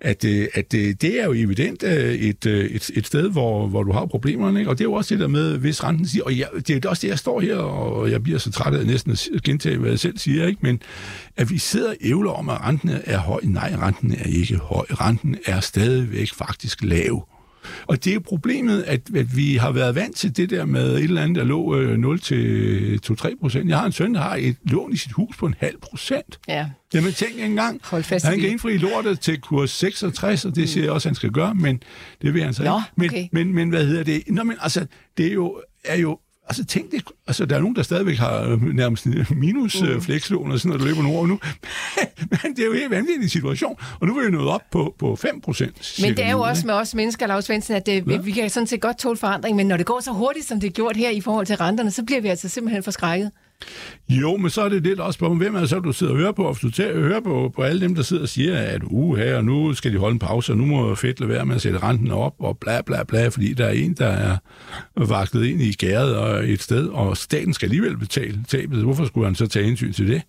at, at det er jo evident et, et, et sted, hvor, hvor du har problemerne. Ikke? Og det er jo også det der med, hvis renten siger, og jeg, det er også det, jeg står her, og jeg bliver så træt af næsten at gentage, hvad jeg selv siger, ikke? Men at vi sidder og ævler om, at renten er høj. Nej, renten er ikke høj. Renten er stadigvæk faktisk lav. Og det er problemet, at, at vi har været vant til det der med et eller andet, der lå nul til tre procent. Jeg har en søn, der har et lån i sit hus på en halv procent. Ja. Jamen tænk engang, han kan indfri lortet til kurs seksogtres, og det mm. siger jeg også, han skal gøre, men det vil han så ikke. Men, okay. men, men hvad hedder det? Nå, men altså, det er jo... Er jo Altså tænk det, altså der er nogen, der stadigvæk har nærmest minus mm. flekslån og sådan noget, der løber nogle år nu. Men det er jo helt vanvittig situation, og nu er vi jo nået op på, på fem procent. Men det er jo også med os mennesker, Lars Svendsen, at det, ja. vi kan sådan set godt tåle forandring, men når det går så hurtigt, som det er gjort her i forhold til renterne, så bliver vi altså simpelthen forskrækket. Jo, men så er det lidt også på, hvem er det så, du sidder og hører på, og du hører på, på alle dem, der sidder og siger, at uh, her, nu skal de holde en pause, og nu må Fed lade være med at sætte renten op, og bla bla bla, fordi der er en, der er vagtet ind i gæret og et sted, og staten skal alligevel betale tabet. Hvorfor skulle han så tage hensyn til det?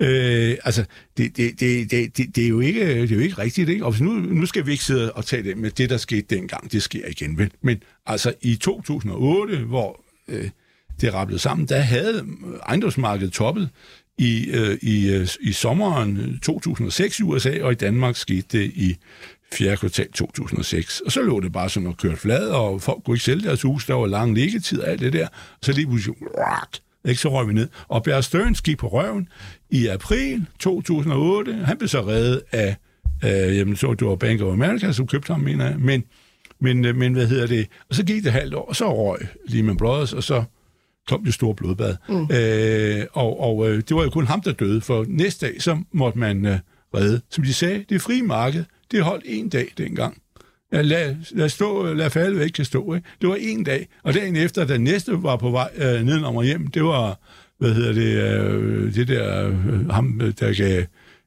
Øh, altså, det, det, det, det, det, det, er jo ikke, det er jo ikke rigtigt, ikke? Og nu, nu skal vi ikke sidde og tage det med det, der skete dengang, det sker igen, vel? Men altså, i to tusind og otte, hvor... Øh, det rablede sammen, der havde ejendomsmarkedet toppet i, øh, i, øh, i sommeren to tusind og seks i U S A, og i Danmark skete det i fjerde kvartal to tusind og seks. Og så lå det bare sådan og kørte flad, og folk kunne ikke sælge deres hus, der var lang liggetid og alt det der. Og så lige pludselig, ikke, så røg vi ned. Og Bear Stearns gik på røven i april to tusind og otte. Han blev så reddet af, øh, jamen så det var Bank of America, som købte ham, mener jeg. Men, men, men hvad hedder det? Og så gik det halvt år, og så røg Lehman Brothers, og så kom det store blodbad. Mm. Øh, og og øh, det var jo kun ham, der døde, for næste dag, så måtte man øh, redde. Som de sagde, det frie marked, det holdt en dag dengang. Ja, lad, lad stå, lad falde, hvad ikke kan stå. Ikke? Det var en dag, og dagen efter, da næste var på vej øh, nedenom og hjem, det var, hvad hedder det, øh, det der, øh, ham, der gav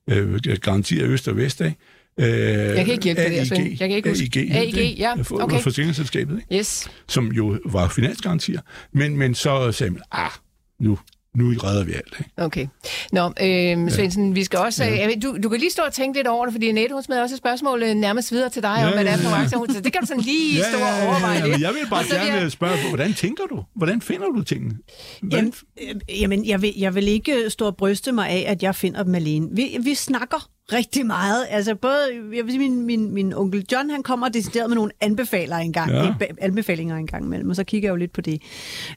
øh, garantier øst og vest, ikke? Øh, jeg kan ikke hjælpe A I G, det, jeg kan ikke huske. A I G, ja, okay. Forsikringsselskabet, ikke? Yes. Som jo var finansgarantier. Men, men så sagde man, ah, nu, nu redder vi alt, ikke? Okay. Nå, øh, Svendsen, ja. vi skal også... Ja. Øh, du, du kan lige stå og tænke lidt over det, fordi Annette, hun smed også et spørgsmål øh, nærmest videre til dig, ja, om hvad det er på aktier. Så det kan du sådan lige stå ja, og overveje. Ja, jeg vil bare gerne jeg... spørge, hvordan tænker du? Hvordan finder du tingene? Hvordan... Jamen, øh, jamen jeg, vil, jeg vil ikke stå og bryste mig af, at jeg finder dem alene. Vi, vi snakker rigtig meget. Altså både, jeg vil sige, min, min, min onkel John, han kommer og decideret med nogle anbefalinger engang, ja. anbefalinger engang imellem, og så kigger jeg jo lidt på det.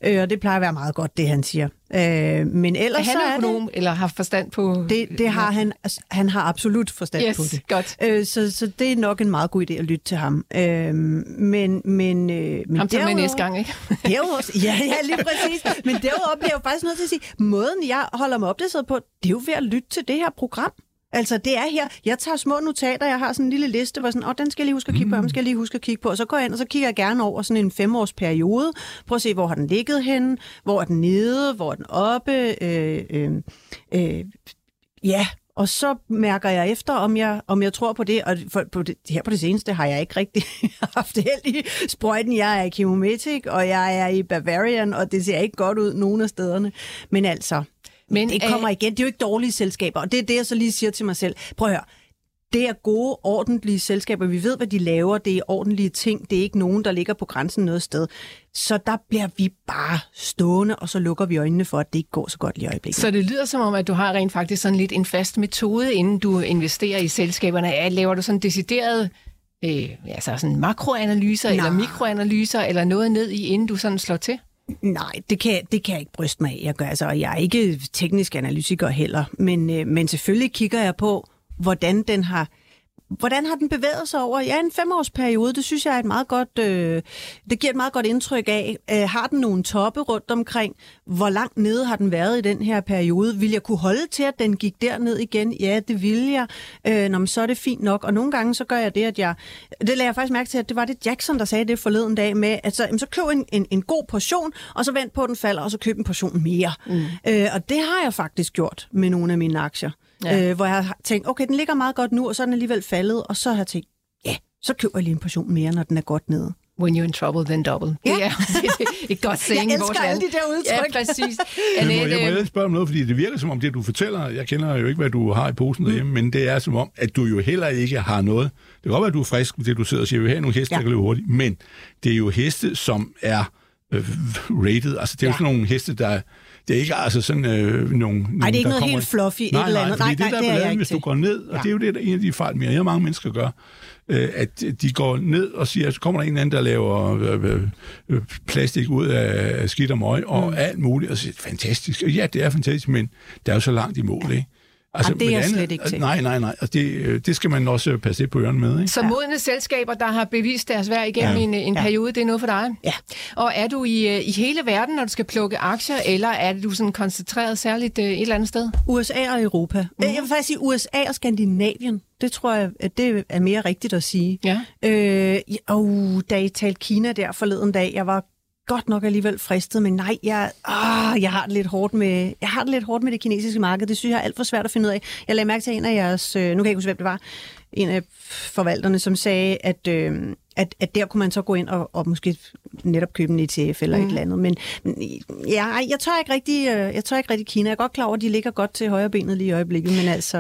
Øh, og det plejer at være meget godt, det han siger. Øh, men ellers er han så er økonom, det, eller har forstand på... Det, det har han, han har absolut forstand yes, på det. Godt. Øh, så, så det er nok en meget god idé at lytte til ham. Øh, men, men, øh, men ham tager man næste gang, ikke? Derudover, ja, ja, lige præcis. Men derudover bliver jeg jo faktisk nødt til at sige, måden jeg holder mig opdateret på, det er jo ved at lytte til det her program. Altså, det er her. Jeg tager små notater, jeg har sådan en lille liste, hvor sådan, åh, den skal jeg lige huske at kigge på, den skal jeg lige huske at kigge på, og så går jeg ind, og så kigger jeg gerne over sådan en femårsperiode, prøv at se, hvor har den ligget henne, hvor er den nede, hvor er den oppe, øh, øh, øh, ja, og så mærker jeg efter, om jeg, om jeg tror på det, og for, på det, her på det seneste har jeg ikke rigtig haft held i sprøjten, jeg er i Chemometic, og jeg er i Bavarian, og det ser ikke godt ud nogen af stederne, men altså... Men det kommer igen. Det er jo ikke dårlige selskaber, og det er det, jeg så lige siger til mig selv. Prøv at høre. Det er gode, ordentlige selskaber. Vi ved, hvad de laver. Det er ordentlige ting. Det er ikke nogen, der ligger på grænsen noget sted. Så der bliver vi bare stående, og så lukker vi øjnene for, at det ikke går så godt lige i øjeblikket. Så det lyder som om, at du har rent faktisk sådan lidt en fast metode, inden du investerer i selskaberne. Ja, laver du sådan decideret... Øh, altså sådan makroanalyser Nej. eller mikroanalyser eller noget ned i, inden du sådan slår til? Nej, det kan, det kan jeg ikke bryste mig af, jeg gør. Altså, og jeg er ikke teknisk analytiker heller, men, øh, men selvfølgelig kigger jeg på, hvordan den har, hvordan har den bevæget sig over. Ja, en femårsperiode, det synes jeg er et meget godt, øh, det giver et meget godt indtryk af. Øh, har den nogle toppe rundt omkring? Hvor langt nede har den været i den her periode? Vil jeg kunne holde til, at den gik derned igen? Ja, det vil jeg. Øh, nå, men så er det fint nok. Og nogle gange så gør jeg det, at jeg... Det lader jeg faktisk mærke til, at det var det Jackson, der sagde det forleden dag med, at så, jamen, så køb en, en, en god portion, og så vent på, at den falder, og så køb en portion mere. Mm. Øh, og det har jeg faktisk gjort med nogle af mine aktier. ja. øh, hvor jeg har tænkt, okay, den ligger meget godt nu, og så er den alligevel faldet, og så har jeg tænkt, ja, så køber jeg lige en portion mere, når den er godt nede. When you're in trouble, then double. Ja, yeah. Et godt saying i vores land. Jeg elsker alle de der udtryk. Ja, præcis. Annette, men må jeg må spørge om noget, fordi det virker som om det, du fortæller, jeg kender jo ikke, hvad du har i posen derhjemme, mm. men det er som om, at du jo heller ikke har noget. Det kan godt være, at du er frisk med det, du sidder og siger, vi har nogle heste, ja. der kan løbe hurtigt, men det er jo heste, som er øh, rated. Altså, det er ja. jo sådan nogle heste, der... Det er ikke altså sådan øh, nogle... Nej, det er ikke noget helt fluffy nej, et eller andet. Nej, nej, det er det, der er blandt, hvis du går ned, og ja. det er jo det, der en af de fejl, mere mange mennesker gør, øh, at de går ned og siger, så kommer der en anden, der laver øh, øh, plastik ud af skidt og møg, og mm. alt muligt, og så fantastisk. Ja, det er fantastisk, men der er jo så langt i mål, ja. ikke? Altså, jamen, det er jeg andet, slet ikke til. Nej, nej, nej. Og det, det skal man også passe på ørerne med. Ikke? Så modne selskaber, der har bevist deres værd igennem ja. en, en ja. periode, det er noget for dig? Ja. Og er du i, i hele verden, når du skal plukke aktier, eller er du sådan koncentreret særligt et eller andet sted? U S A og Europa. Mm. Jeg vil faktisk sige U S A og Skandinavien. Det tror jeg, at det er mere rigtigt at sige. Ja. Øh, og da I talte Kina der forleden dag, jeg var godt nok alligevel fristet, men nej, jeg, åh, jeg har det lidt hårdt med, jeg har det lidt hårdt med det kinesiske marked. Det synes jeg er alt for svært at finde ud af. Jeg lagde mærke til en af jeres, nu kan jeg ikke huske, hvem det var, en af forvalterne, som sagde, at, øh, at, at der kunne man så gå ind og, og måske netop købe en E T F eller mm. et eller andet. Men ja, jeg tør ikke rigtig, jeg tør ikke rigtig Kina. Jeg er godt klar over, at de ligger godt til højrebenet lige i øjeblikket, men altså...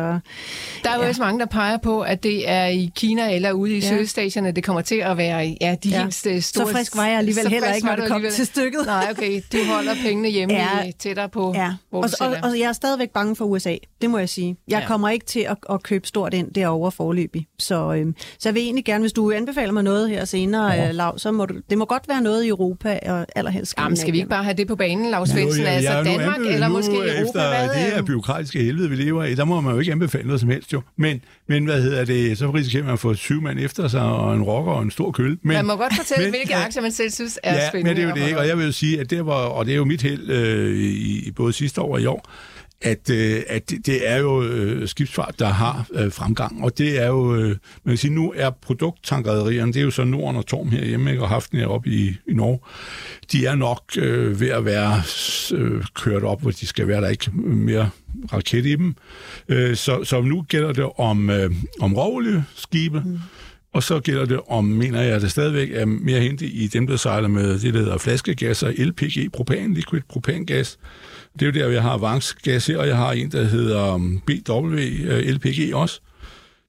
Der er jo ja. også mange, der peger på, at det er i Kina eller ude i ja. sydstaterne, det kommer til at være ja, de ja. helt store... Så frisk var jeg alligevel heller ikke, når det kom til stykket. Nej, okay, du holder pengene hjemme ja. tættere på, ja. hvor du og, og, og jeg er stadigvæk bange for U S A, det må jeg sige. Jeg ja. kommer ikke til at, at købe stort ind derovre forløbig. Så, øhm, så jeg vil egentlig gerne, hvis du anbefaler mig noget her senere, øh, Lav, så må du, det må godt være noget i Europa, og allerhelst... Jamen, skal vi ikke bare have det på banen, Lars Svendsen? Ja, altså Danmark, anbefale, eller nu, måske Europa? Efter det her bureaukratiske helvede, vi lever i, der må man jo ikke anbefale noget som helst, jo. Men, men hvad hedder det, så risikerer man at få syv mand efter sig, og en rocker og en stor køl. Men man må godt fortælle, men, hvilke aktier man selv synes er ja, spændende. Ja, men det er jo det ikke, og jeg vil jo sige, at det var, og det er jo mit held øh, i både sidste år og i år, at, øh, at det, det er jo øh, skibsfart, der har øh, fremgang, og det er jo, øh, man kan sige, nu er produkttankrederierne, det er jo så Norden og Torm herhjemme, ikke, og Haften heroppe i, i Norge, de er nok øh, ved at være øh, kørt op, hvor de skal være, der ikke mere raket i dem. Øh, så, så nu gælder det om, øh, om råolieskibe, mm. og så gælder det om, mener jeg, at det stadigvæk er mere hente i dem, der sejler med det, der hedder flaskegas og L P G, propan, liquid propangas. Det er jo der, jeg har avansgas her, og jeg har en, der hedder B W L P G også.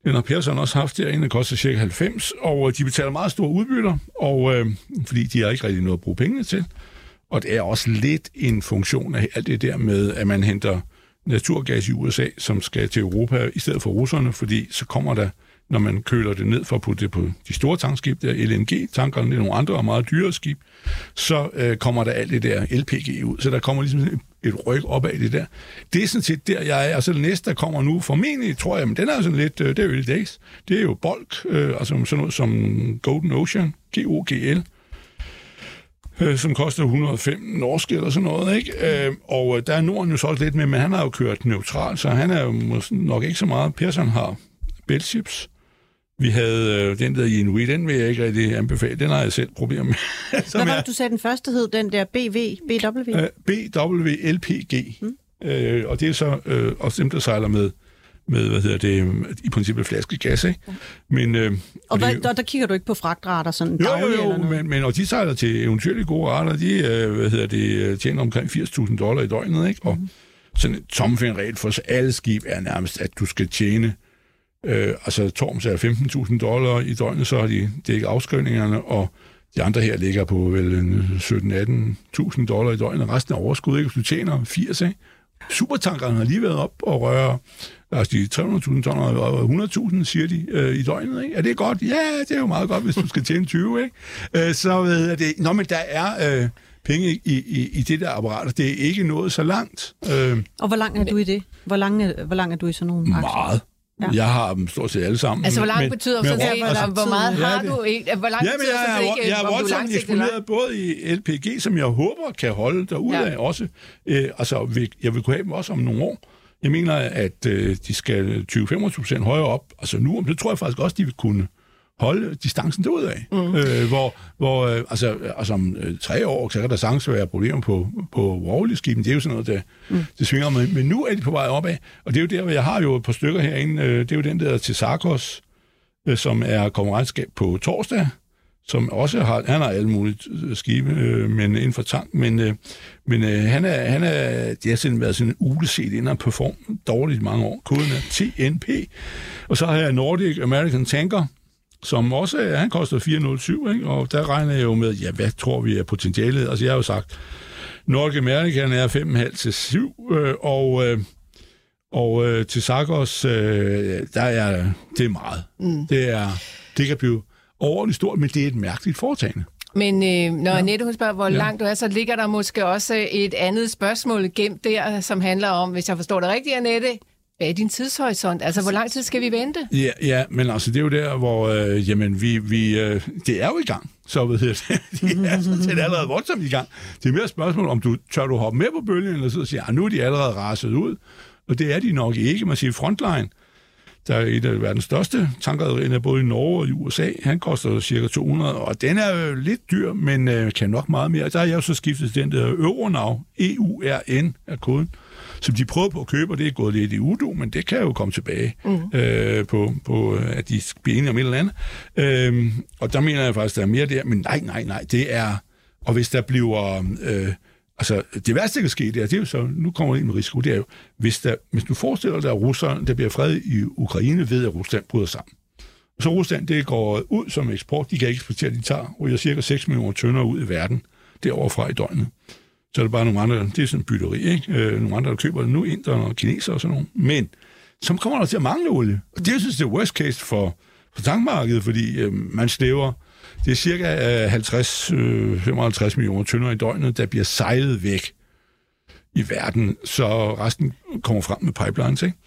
Den har Persson også haft derinde, det koster cirka halvfems, og de betaler meget store udbytter, og, øh, fordi de har ikke rigtig noget at bruge pengene til. Og det er også lidt en funktion af alt det der med, at man henter naturgas i U S A, som skal til Europa i stedet for russerne, fordi så kommer der, når man køler det ned for at putte det på de store tankskib, der L N G-tankerne, det er nogle andre og meget dyrere skib, så øh, kommer der alt det der L P G ud. Så der kommer ligesom et, et ryg op af det der. Det er sådan set der, jeg er. Og så det næste, der kommer nu, formentlig, tror jeg, men den er jo sådan lidt, øh, det er jo days. Det er jo bulk, øh, altså sådan noget som Golden Ocean, G O G L, øh, som koster et hundrede og fem norske eller sådan noget, ikke? Øh, og der er Norden jo så også lidt med, men han har jo kørt neutral, så han er jo nok ikke så meget. Persson har Bellships. Vi havde øh, den der Inuit, den vil jeg ikke rigtig anbefale. Den har jeg selv problemer med. Hvad var det, du sagde den første hed, den der B W? B W L P G. Mm. Øh, og det er så øh, også dem, der sejler med, med, hvad hedder det, i princippet flaskegas, ikke? Ja. Men, øh, og og hvad, det, der, der kigger du ikke på fragtrater sådan dagligt? Jo, jo, jo, men, men og de sejler til eventyrligt gode rater. De øh, hvad hedder det, tjener omkring firs tusind dollar i døgnet, ikke? Og mm. sådan en tomfindregel for så alle skib er nærmest, at du skal tjene Øh, altså Torms er femten tusind dollar i døgnet, så har de dækket afskrivningerne, og de andre her ligger på vel sytten til atten tusind dollar i døgnet, resten er overskud, ikke? Hvis du tjener firs, ikke? Supertankerne har lige været op og rører, altså de tre hundrede tusind dollar og hundrede tusind, siger de, øh, i døgnet, ikke? Er det godt? Ja, det er jo meget godt, hvis du skal tjene tyve, ikke? Øh, så ved det, nå, men der er øh, penge i, i, i det der apparat, det er ikke nået så langt. Øh, og hvor langt er du i det? Hvor langt er, hvor langt er du i sådan nogle aktier? Meget. Ja. Jeg har dem stort set alle sammen. Altså, hvor langt men, betyder men, sådan set, hvor meget har ja, det, du ikke? Hvor langt ja, betyder jeg, sådan set, jeg har voldsomt eksponeret både i L P G, som jeg håber kan holde derudad ja. også. Øh, altså, jeg vil kunne have dem også om nogle år. Jeg mener, at øh, de skal tyve til femogtyve procent højere op. Altså nu, det tror jeg faktisk også, de vil kunne holde distancen derudaf. Mm. Øh, hvor, hvor, øh, altså, og som øh, tre år, så kan der sagtens være problemer på, på Wall-skiben. Det er jo sådan noget, der, mm. det svinger med. Men nu er de på vej opad, og det er jo der, hvor jeg har jo et par stykker herinde. Øh, det er jo den der til Sarkos, øh, som er konkurrenceskab på torsdag, som også har, han har alle mulige skibe, øh, men inden for tanken, men, øh, men øh, han er, han er, det har simpelthen været sådan en uleset inden at performe dårligt mange år. Koden er T N P. Og så har jeg Nordic American Tanker, som også er, han koster fire komma nul syv, ikke? Og der regner jeg jo med, ja, hvad tror vi er potentialet? Altså, jeg har jo sagt, Nordic American er fem komma fem til syv, øh, og... Øh, Og øh, til Sarkos, øh, der er det er meget. Mm. Det, er, det kan blive overordentligt stort, men det er et mærkeligt foretagende. Men øh, når Annette ja. spørger, hvor ja. langt du er, så ligger der måske også et andet spørgsmål gemt der, som handler om, hvis jeg forstår det rigtigt, Annette, hvad er din tidshorisont? Altså, hvor lang tid skal vi vente? Ja, ja, men altså, det er jo der, hvor øh, jamen, vi, vi, øh, det er jo i gang. Så ved jeg, de er sådan set allerede voldsomt i gang. Det er mere et spørgsmål, om du tør du hoppe med på bølgen, eller så siger, ja, nu er de allerede raset ud. Og det er de nok ikke. Man siger Frontline, der er et af verdens største tankrederier, både i Norge og i U S A. Han koster cirka to hundrede, og den er jo lidt dyr, men øh, kan nok meget mere. Der har jeg jo så skiftet til den der Euronav, E U R N er koden, som de prøvede på at købe, og det er gået lidt i udo, men det kan jo komme tilbage, mm. øh, på, på, at de bliver enige om et eller andet. Øh, og der mener jeg faktisk, der er mere der, men nej, nej, nej, det er... Og hvis der bliver... Øh, Altså, det værste, der kan ske, det er, det er jo så, nu kommer det ind med risiko, det er jo, hvis, der, hvis du forestiller dig, at Rusland, der bliver fred i Ukraine, ved at Rusland bryder sammen. Og så Rusland, det går ud som eksport, de kan ikke eksportere, de tager, og jeg cirka seks millioner tønder ud i verden, deroverfra i døgnet. Så er det bare nogle andre, det er sådan en bytteri, ikke? Øh, nogle andre, der køber det nu, inderne og kineser og sådan nogle. Men, så kommer der til at mangle olie. Og det, jeg synes, det er worst case for, for tankmarkedet, fordi øh, man slæver. Det er cirka halvtreds til femoghalvtreds millioner tønder i døgnet, der bliver sejlet væk i verden, så resten kommer frem med pipelines, ikke?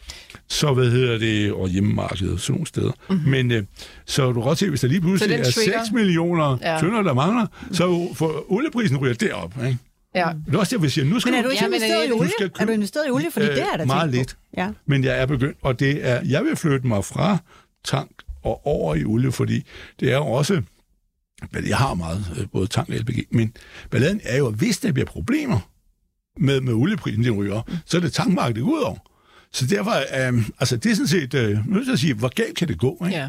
Så, hvad hedder det, og hjemmemarkedet, sådan nogle steder. Mm-hmm. Men så du godt se, hvis der lige pludselig er seks millioner ja. tønder, der mangler, så for olieprisen ryger derop, ikke? Ja. Det er også det, jeg vil sige, nu skal men er du, du ikke investeret i olie? Er du investeret i olie? Fordi øh, det er der meget lidt. Ja. Men jeg er begyndt, og det er, jeg vil flytte mig fra tank og over i olie, fordi det er jo også... Jeg har meget, både tank og L P G, men balladen er jo, at hvis der bliver problemer med, med olieprisen, de ryger, så er det tankmarkedet ud over. Så derfor, øh, altså det er sådan set, øh, nødt til at sige, hvor galt kan det gå, ikke? Ja.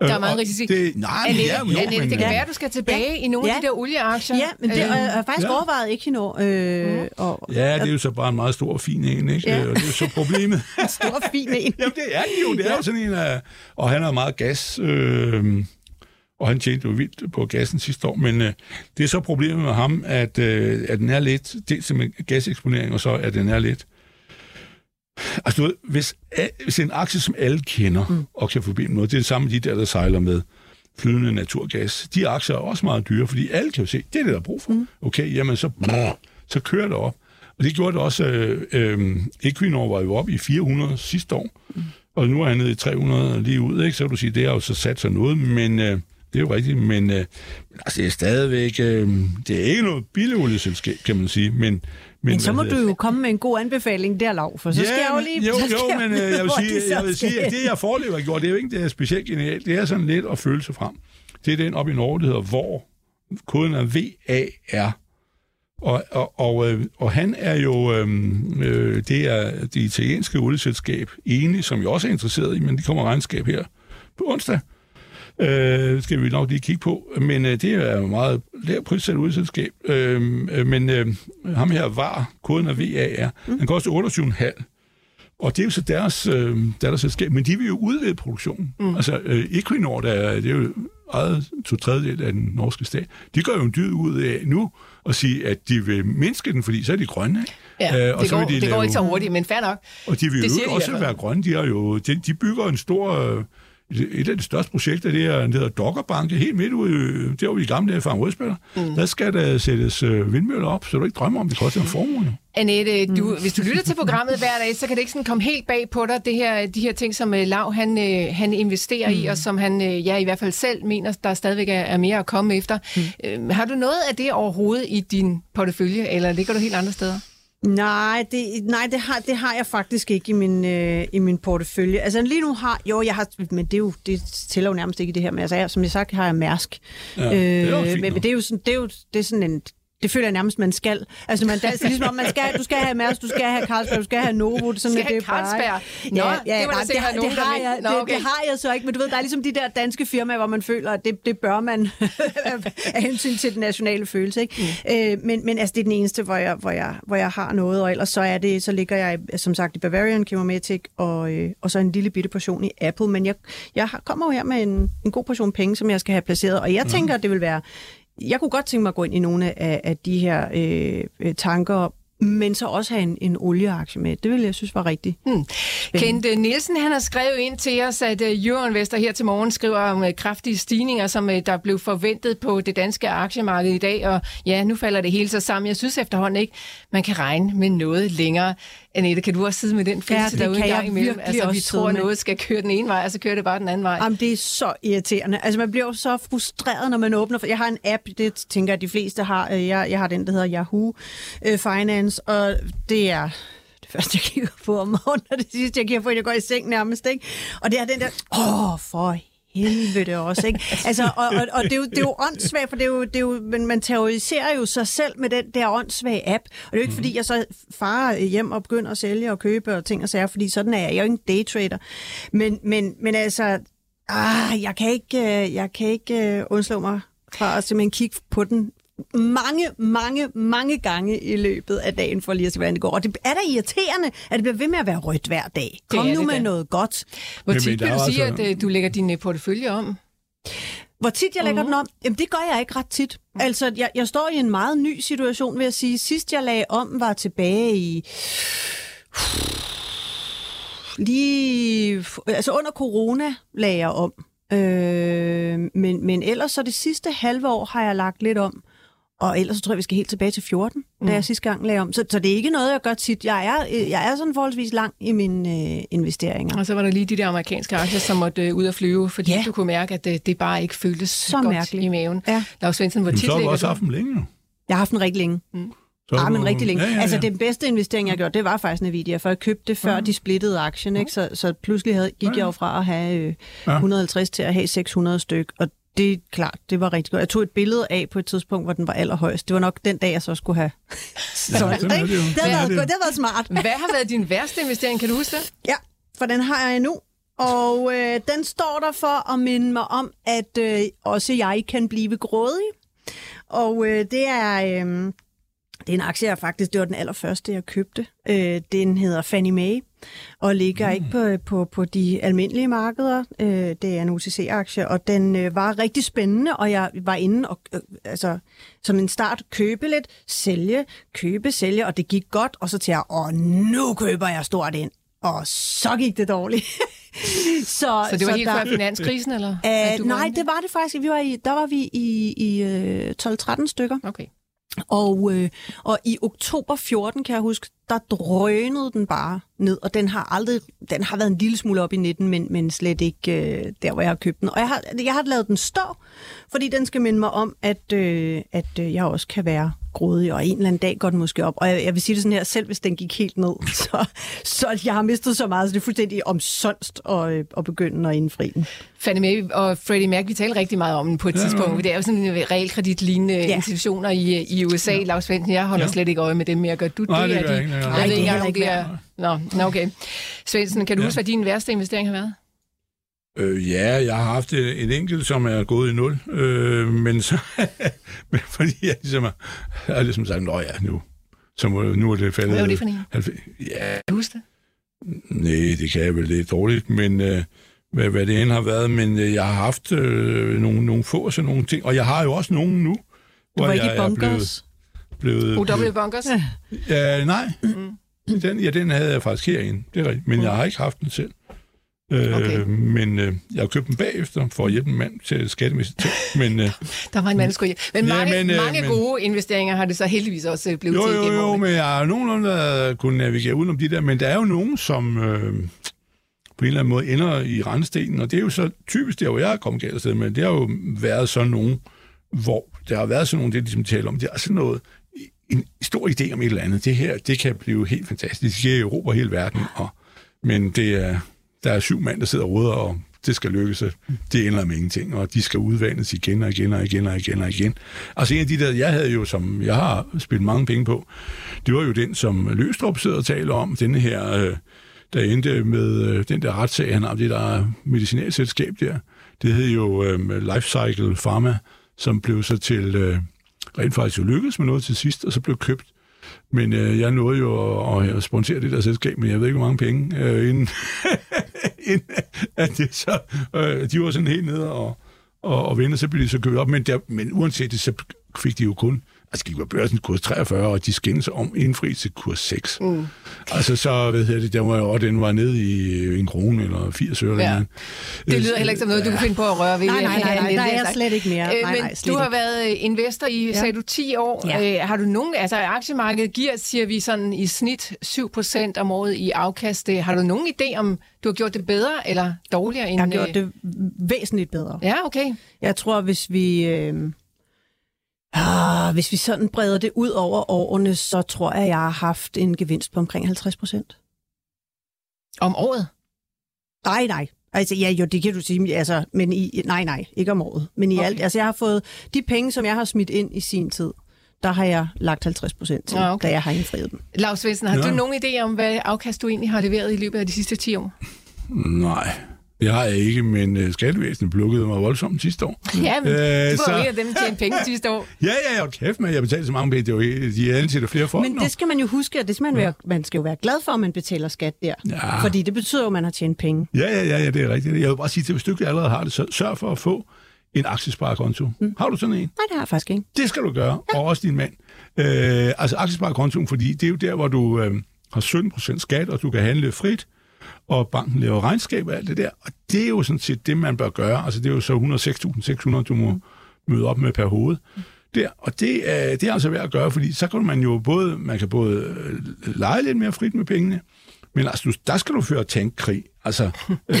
Der er meget risiko. Nej, Annette, ja, jo, Annette, men, det kan være, at du skal tilbage ja, i nogle ja, af de der olieaktier. Ja, men det er faktisk ja. overvejet Equinor. Øh, mm. og, og, ja, det er jo så bare en meget stor og fin en, ikke? Ja. Og det er jo så problemet. En stor fin en. Jamen det er jo, det er ja. jo sådan en af... Og han har meget gas... Øh, og han tjente jo vildt på gassen sidste år, men øh, det er så problemet med ham, at, øh, at den er lidt, dels med gaseksponering, og så at den er lidt... Altså, du ved, hvis, øh, hvis en aktie, som alle kender, mm. og kan forbinde noget, det er det samme de der, der sejler med flydende naturgas. De aktier er også meget dyre, fordi alle kan jo se, det er det, der er brug for. Mm. Okay, jamen så, brrr, så kører det op. Og det gjorde det også... Øh, øh, Equinor var jo oppe i fire hundrede sidste år, mm. og nu er han nede i tre hundrede lige ud, ikke? Så vil du sige, det har jo så sat sig noget, men... Øh, det er jo rigtigt, men øh, altså, det er stadigvæk... Øh, det er ikke noget billigolieselskab, kan man sige, men... Men, men så må du jo komme med en god anbefaling der, Lav, for så ja, skal jeg jo lige... Jo, jo, men øh, jeg, vil sige, de jeg vil sige, at det, jeg forelever gjorde, det er jo ikke det er specielt genialt. Det er sådan lidt at føle sig frem. Det er den op i Norge, der hedder V A R. Koden er V A R. Og, og, og, øh, og han er jo... Øh, det er det italienske olieselskab, Eni, som jeg også er interesseret i, men de kommer regnskab her på onsdag. Øh, skal vi nok lige kigge på, men øh, det er jo meget lav prissat udselskab, øh, øh, men øh, ham her var, koden er V A R, mm. han koster otteogtyve komma fem, og det er jo så deres øh, datterselskab, men de vil jo udvide produktionen. Mm. Altså øh, Equinor, der er, det er jo eget to tredjedel af den norske stat, de gør jo en dyd ud af nu og sige, at de vil mindske den, fordi så er de grønne, ikke? Ja, øh, og det, så går, de det lave, går ikke så hurtigt, men fair nok. Og de vil det jo også være grønne, de, jo, de, de bygger en stor... Øh, Et af de største projekter, det er, den hedder Dokkerbank, helt midt ude, der hvor vi i gamle dage fra en rødspiller. Mm. Der skal der sættes vindmøller op, så du ikke drømmer om, det koster en formue. Annette, du, mm. hvis du lytter til programmet hver dag, så kan det ikke sådan komme helt bag på dig, det her, de her ting, som Lav han, han investerer mm. i, og som han ja, i hvert fald selv mener, der stadigvæk er mere at komme efter. Mm. Har du noget af det overhovedet i din portefølje, eller ligger du helt andre steder? Nej, det, nej det, har, det har jeg faktisk ikke i min, øh, i min portefølje. Altså lige nu har... Jo, jeg har... Men det, er jo, det tæller jo nærmest ikke i det her. Men altså, jeg, som jeg sagt, har jeg Mærsk. Ja, øh, det er men, men det er jo sådan, det er jo, det er sådan en... Det føler jeg nærmest, man skal. Altså, man danser ligesom om, man skal, du skal have Mærsk, du skal have Carlsberg, du skal have Novo. Du skal have Carlsberg? Nå, det har jeg så ikke. Men du ved, der er ligesom de der danske firmaer, hvor man føler, at det, det bør man af hensyn til den nationale følelse. Ikke? Mm. Øh, men, men altså, det er den eneste, hvor jeg, hvor, jeg, hvor jeg har noget, og ellers så, er det, så ligger jeg, som sagt, i Bavarian, Chemomatic, og, øh, og så en lille bitte portion i Apple. Men jeg, jeg kommer jo her med en, en god portion penge, som jeg skal have placeret, og jeg mm. tænker, at det vil være... Jeg kunne godt tænke mig at gå ind i nogle af, af de her øh, tanker, men så også have en, en olieaktie med. Det ville jeg synes var rigtigt. Hmm. Kent Nielsen, han har skrevet ind til os, at uh, Jørn Vester her til morgen skriver om uh, kraftige stigninger, som uh, der blev forventet på det danske aktiemarked i dag. Og ja, nu falder det hele så sammen. Jeg synes efterhånden ikke, man kan regne med noget længere. Annette, kan du også sidde med den følelse ja, derude en gang imellem? Altså, vi tror, noget skal køre den ene vej, og så kører det bare den anden vej. Jamen, det er så irriterende. Altså, man bliver jo så frustreret, når man åbner. Jeg har en app, det tænker jeg, de fleste har. Jeg, jeg har den, der hedder Yahoo Finance, og det er... Det første, jeg kigger på om morgenen, og det sidste, jeg kigger på, at jeg går i seng nærmest, ikke? Og det er den der... Åh, oh, for helvede også, ikke? Altså, og, og, og det er jo, det er jo åndssvagt, for det er jo, det er jo, men man terroriserer jo sig selv med den der åndssvage app. Og det er jo ikke, fordi jeg så farer hjem og begynder at sælge og købe og ting og sager, fordi sådan er jeg. Jeg er jo ikke en daytrader. Men, men, men altså, ah, jeg kan ikke, jeg kan ikke uh, undslå mig fra at simpelthen kigge på den mange, mange, mange gange i løbet af dagen, for lige at se, hvordan det går. Og det er da irriterende, at det bliver ved med at være rødt hver dag. Kom nu med da. noget godt. Hvor tit kan du sige, at øh, du lægger din portefølje om? Hvor tit jeg lægger uh-huh. den om? Jamen, det gør jeg ikke ret tit. Altså, jeg, jeg står i en meget ny situation, vil jeg sige. Sidst jeg lagde om, var tilbage i... Lige... Altså, under corona lagde jeg om. Øh, men, men ellers så det sidste halve år har jeg lagt lidt om. Og ellers så tror jeg, vi skal helt tilbage til fjorten, da jeg sidste gang lagde om. Så, så det er ikke noget, jeg gør tit. Jeg er, jeg er sådan forholdsvis lang i mine øh, investeringer. Og så var der lige de der amerikanske aktier, som måtte øh, ud at flyve, fordi ja. du kunne mærke, at det, det bare ikke føltes så godt mærkeligt i maven. Ja. Lars Svendsen, hvor tit ligger du? Så har du også haft dem længe. Jeg har haft dem rigtig længe. Mm. Ah, men rigtig længe. Ja, ja, ja. Altså, den bedste investering, jeg gjorde, det var faktisk Nvidia, for jeg købte det, før ja. de splittede aktien, ikke? Så, så pludselig havde, gik ja. jeg jo fra at have øh, ja. et hundrede og halvtreds til at have seks hundrede styk, og det er klart, det var rigtig godt. Jeg tog et billede af på et tidspunkt, hvor den var allerhøjst. Det var nok den dag, jeg så skulle have solgt. Ja, det har været, det været smart. Hvad har været din værste investering, kan du huske det? Ja, for den har jeg endnu. Og øh, den står der for at minde mig om, at øh, også jeg kan blive grådig. Og øh, det er... Øh, Det er en aktie, jeg faktisk, det var den allerførste, jeg købte. Øh, den hedder Fannie Mae, og ligger mm. ikke på, på, på de almindelige markeder. Øh, det er en O T C-aktie, og den øh, var rigtig spændende, og jeg var inde og, øh, altså, som en start, købe lidt, sælge, købe, sælge, og det gik godt, og så til jeg, åh, nu køber jeg stort ind. Og så gik det dårligt. så, så det var så helt der... før finanskrisen, eller? Æh, nej, var det var det faktisk. Vi var i, der var vi i, i tolv tretten stykker. Okay. Og, øh, og i oktober fjorten, kan jeg huske, der drønede den bare ned, og den har aldrig, den har været en lille smule op i nitten, men, men slet ikke øh, der, hvor jeg har købt den. Og jeg har, jeg har lavet den stå, fordi den skal minde mig om, at, øh, at øh, jeg også kan være grådig, og en eller anden dag går den måske op. Og jeg, jeg vil sige det sådan her, selv hvis den gik helt ned, så, så jeg har mistet så meget, så det er fuldstændig omsonst at, at begynde at indfri den. Fannie Mae og Freddie Mac, vi taler rigtig meget om den på et ja, tidspunkt. Det er jo sådan en realkreditlignende ja. institutioner i, i U S A. Ja. Lars Svendsen, jeg holder ja. slet ikke øje med dem mere. Gør du nej, det? det, det jeg Nej, det er ikke er... Nå, no, okay. Svendsen, kan du ja. huske, hvad din værste investering har været? Øh, ja, jeg har haft et, et enkelt, som er gået i nul, øh, men så... men fordi jeg ligesom har, jeg har ligesom sagt, nå ja, nu, så må, nu er det faldet... Hvad var det for en? Ja. Kan du huske det? Nej, det kan jeg vel, det er dårligt, men øh, hvad, hvad det end har været, men øh, jeg har haft øh, nogle, nogle få sådan nogle ting, og jeg har jo også nogen nu, hvor jeg er blevet... U W Bunkers? Ja, nej. Mm. Den, ja, den havde jeg faktisk herinde, det er rigtigt. Men mm. jeg har ikke haft den selv. Okay. Øh, men øh, jeg har købt den bagefter for at hjælpe en mand til skattemæssigt ting. Men, øh, der var en mand, der skulle hjælpe. Men mange, ja, men, øh, mange men, gode investeringer har det så heldigvis også blevet jo, til igennem. Jo, jo, jo, men jeg har nogenlunde der kunne navigere udenom de der. Men der er jo nogen, som øh, på en eller anden måde ender i randstenen. Og det er jo så typisk der, hvor jeg er kommet galt afsted. Men det har jo været sådan nogen, hvor der har været sådan nogen, det de ligesom taler om. Det er sådan noget en stor idé om et eller andet. Det her, det kan blive helt fantastisk. Det er Europa og hele verden, og, men det er, der er syv mand, der sidder og råder, og det skal lykkes. Det ender med ingenting, og de skal udvandes igen og igen og igen og igen og igen. Altså en af de der, jeg havde jo, som jeg har spillet mange penge på, det var jo den, som Løgstrup sidder og taler om, denne her, der endte med den der retssag, han har det der medicinalselskab der. Det hed jo Lifecycle Pharma, som blev så til... rent faktisk jo lykkedes med noget til sidst, og så blev købt. Men øh, jeg nåede jo at, at sponsere det der selskab, men jeg ved ikke, hvor mange penge, øh, inden, inden at det så... Øh, de var sådan helt nede og, og, og vendte, så blev de så købt op. Men, der, men uanset det, så fik de jo kun... Altså, de var børsen kurs treogfyrre, og de skændte sig om indfri til kurs seks. Mm. Altså, så, hvad hedder det, der var jo, den var nede i en krone eller firs øre. Ja. Det lyder heller ikke som noget, du kan finde på at røre ved. Nej, nej, nej, nej, nej, nej slet ikke mere. Øh, nej, nej, men du har ikke været investor i, sagde du, ti år. Ja. Øh, har du nogen, altså aktiemarkedet giver, siger vi sådan i snit syv procent om året i afkast. Har du nogen idé om, du har gjort det bedre eller dårligere? End, jeg har gjort det væsentligt bedre. Ja, okay. Jeg tror, hvis vi... Øh... Ah, hvis vi sådan breder det ud over årene, så tror jeg, jeg har haft en gevinst på omkring halvtreds procent. Om året? Nej, nej. Altså, ja, jo, det kan du sige, altså, men i, nej, nej, ikke om året. Men i okay. alt, altså, jeg har fået de penge, som jeg har smidt ind i sin tid, der har jeg lagt halvtreds procent til, ja, okay. da jeg har indfriet dem. Lars Svendsen, har ja. du nogen idé om, hvad afkast du egentlig har leveret i løbet af de sidste ti år? Nej. Det har jeg ikke, men skattevæsenet plukkede mig voldsomt sidste år. Ja, men Æh, du var jo dem tjene penge sidste år. Ja, ja, og kæft, men jeg betalte så mange penge. Det var helt, de er ansætter flere folk. Men det skal man jo huske, og det skal man, ja. være, man skal jo være glad for, at man betaler skat der. Ja. Fordi det betyder jo, at man har tjent penge. Ja, ja, ja, det er rigtigt. Jeg vil bare sige til, hvis du ikke allerede har det, så sørg for at få en aktiesparekonto. Mm. Har du sådan en? Nej, det har jeg faktisk ikke. Det skal du gøre, ja. Og også din mand. Øh, altså aktiesparekontoen, fordi det er jo der, hvor du øh, har sytten procent skat, og du kan handle frit, og banken laver regnskab og alt det der, og det er jo sådan set det, man bør gøre. Altså, det er jo så et hundrede og seks tusind seks hundrede, du må møde op med per hoved. Der. Og det er, det er altså værd at gøre, fordi så kan man jo både, man kan både lege lidt mere frit med pengene, men altså, der skal du føre tankkrig. Altså, øh,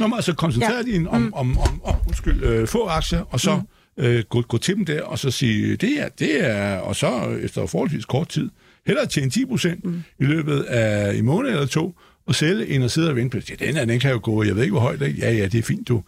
når man altså koncentrerer ja. dig om, om, om, om undskyld, øh, få aktier, og så øh, gå, gå til dem der, og så sige, det er, det er, og så efter forholdsvis kort tid, hellere tjene ti procent mm. i løbet af en måned eller to, og sælge en og sidde og vente på, ja, den her, den kan jo gå, jeg ved ikke, hvor højt det er. Ja, ja, det er fint, du.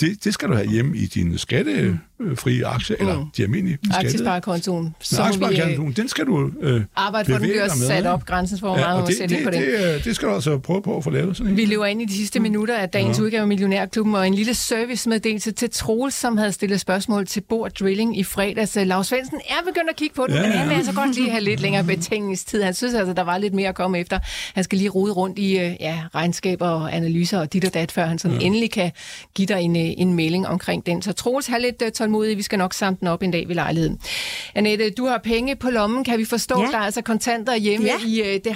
Det, det skal du have hjemme i din skattefrie aktie, mm. eller de almindelige skattede. Aktiesparekontoen. Aktiesparekontoen, den skal du øh, arbejde for, den bliver også sat op, grænsen for, hvor meget man må sætte ind på det. Det, det skal du altså prøve på at få lavet. Sådan vi lever ind i de sidste mm. minutter af dagens ja. udgave af Millionærklubben, og en lille servicemeddelelse til Troels, som havde stillet spørgsmål til Bord Drilling i fredags. Lars Svendsen er begyndt at kigge på det, ja. men han vil altså godt lige have lidt længere betingelsestid. Han synes altså, der var lidt mere at komme efter. Han skal lige rode rundt i ja, regnskaber og analyser og dit og dat, før han sådan ja. endelig kan give dig en, en melding omkring den. Så Troels, have lidt tålmodig. Vi skal nok samle den op en dag ved lejligheden. Annette, du har penge på lommen, kan vi forstå. Ja. Der er altså kontanter hjemme ja. i det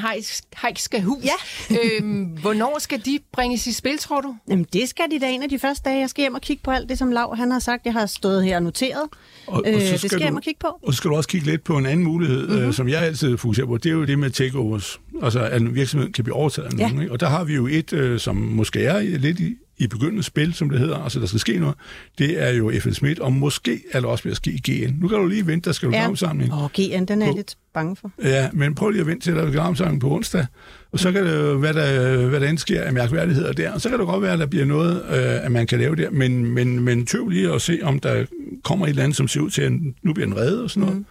Heikske hus. Ja. øhm, hvornår skal de bringes i spil, tror du? Jamen, det skal de da en af de første dage. Jeg skal hjem og kigge på alt det, som Lav han har sagt. Jeg har stået her og noteret. Og, og øh, så skal det skal du, hjem og kigge på. Og så skal du også kigge lidt på en anden mulighed, mm-hmm. øh, som jeg altid fokuserer på. Det er jo det med takeovers. Altså, at virksomheden kan blive overtaget af ja. nogen. Ikke? Og der har vi jo et, øh, som måske er lidt i, i begyndende spil, som det hedder, altså der skal ske noget, det er jo F L Schmidt, og måske er der også ved at ske i G N. Nu kan du lige vente, der skal du ja. samling. Åh, oh, G N, den er på. Lidt bange for. Ja, men prøv lige at vente til, at der er samling på onsdag, og så kan det jo, hvad der, hvad der end sker af mærkværdigheder der, og så kan det godt være, at der bliver noget, øh, at man kan lave der, men, men, men tøv lige at se, om der kommer et eller andet, som ser ud til, at nu bliver den reddet og sådan noget, mm.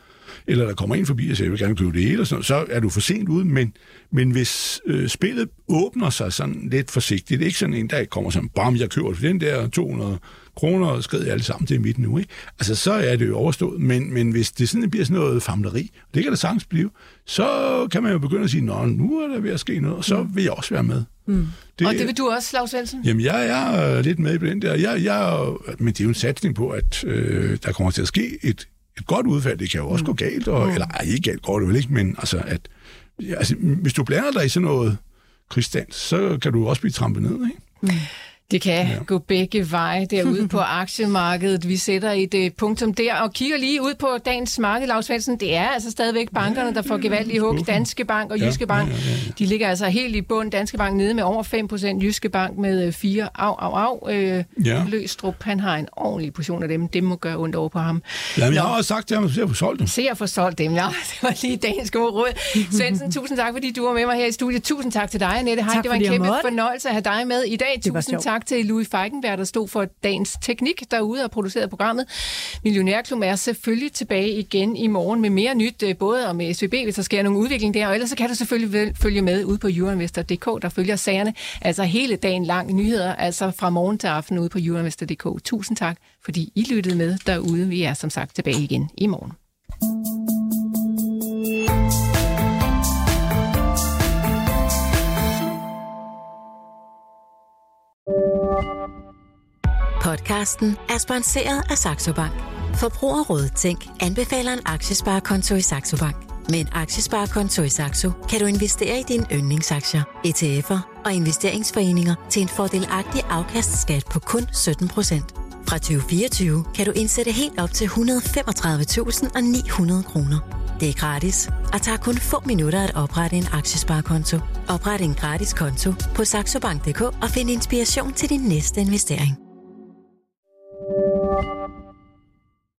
eller der kommer en forbi og siger, jeg vil gerne købe det hele, og sådan noget, så er du for sent ude, men, men hvis øh, spillet åbner sig sådan lidt forsigtigt, ikke sådan en dag kommer sådan, bam, jeg køber den der to hundrede kroner, og skrider alle sammen til midten nu, ikke? Altså, så er det jo overstået, men, men hvis det sådan bliver sådan noget famleri, det kan det sagtens blive, så kan man jo begynde at sige, nå, nu er der ved at ske noget, og så vil jeg også være med. Mm. Det, og det vil du også, Lars Svendsen? Jamen, jeg er lidt med på den der. Jeg, jeg, men det er jo en satsning på, at øh, der kommer til at ske et Et godt udfald, det kan jo også mm. gå galt, og, mm. eller ej, ikke galt går det vel ikke, men altså, at, ja, altså, hvis du blander dig i sådan noget kristant, så kan du også blive trampet ned, ikke? Mm. Det kan ja. gå begge veje derude på aktiemarkedet. Vi sætter et uh, punktum der og kigger lige ud på dagens marked, Lars Svendsen. Det er altså stadigvæk bankerne, der får gevaldigt hug. Danske Bank og Jyske Bank, de ligger altså helt i bund. Danske Bank nede med over fem procent, Jyske Bank med fire. Au, au, au. Øh, ja. Løgstrup, han har en ordentlig portion af dem. Dem må gøre ondt over på ham. Jamen, jeg har også sagt til ham, at se at få solgt dem. Se at få solgt dem, ja. Det var lige dagens gode råd. Svendsen, tusind tak, fordi du var med mig her i studiet. Tusind tak til dig, Annette Heik. Det var en kæmpe fornøjelse at have dig med i dag. Tusind tak. Tak til Louis Feigenberg, der stod for dagens teknik derude og producerede programmet. Millionærklub er selvfølgelig tilbage igen i morgen med mere nyt, både om S V B, hvis der sker nogle udvikling der, og ellers så kan du selvfølgelig følge med ude på jørn vester punktum d k, der følger sagerne, altså hele dagen lang nyheder, altså fra morgen til aften ude på jørn vester punktum d k. Tusind tak, fordi I lyttede med derude. Vi er som sagt tilbage igen i morgen. Podcasten er sponsoreret af Saxo Bank. Forbrugerrådet Tænk anbefaler en aktiesparekonto i Saxo Bank. Med en aktiesparekonto i Saxo kan du investere i dine yndlingsaktier, E T F'er og investeringsforeninger til en fordelagtig afkastskat på kun sytten procent. Fra tyve fireogtyve kan du indsætte helt op til et hundrede og femogtredive tusind ni hundrede kroner. Det er gratis og tager kun få minutter at oprette en aktiesparekonto. Opret en gratis konto på saxo bank punktum d k og find inspiration til din næste investering.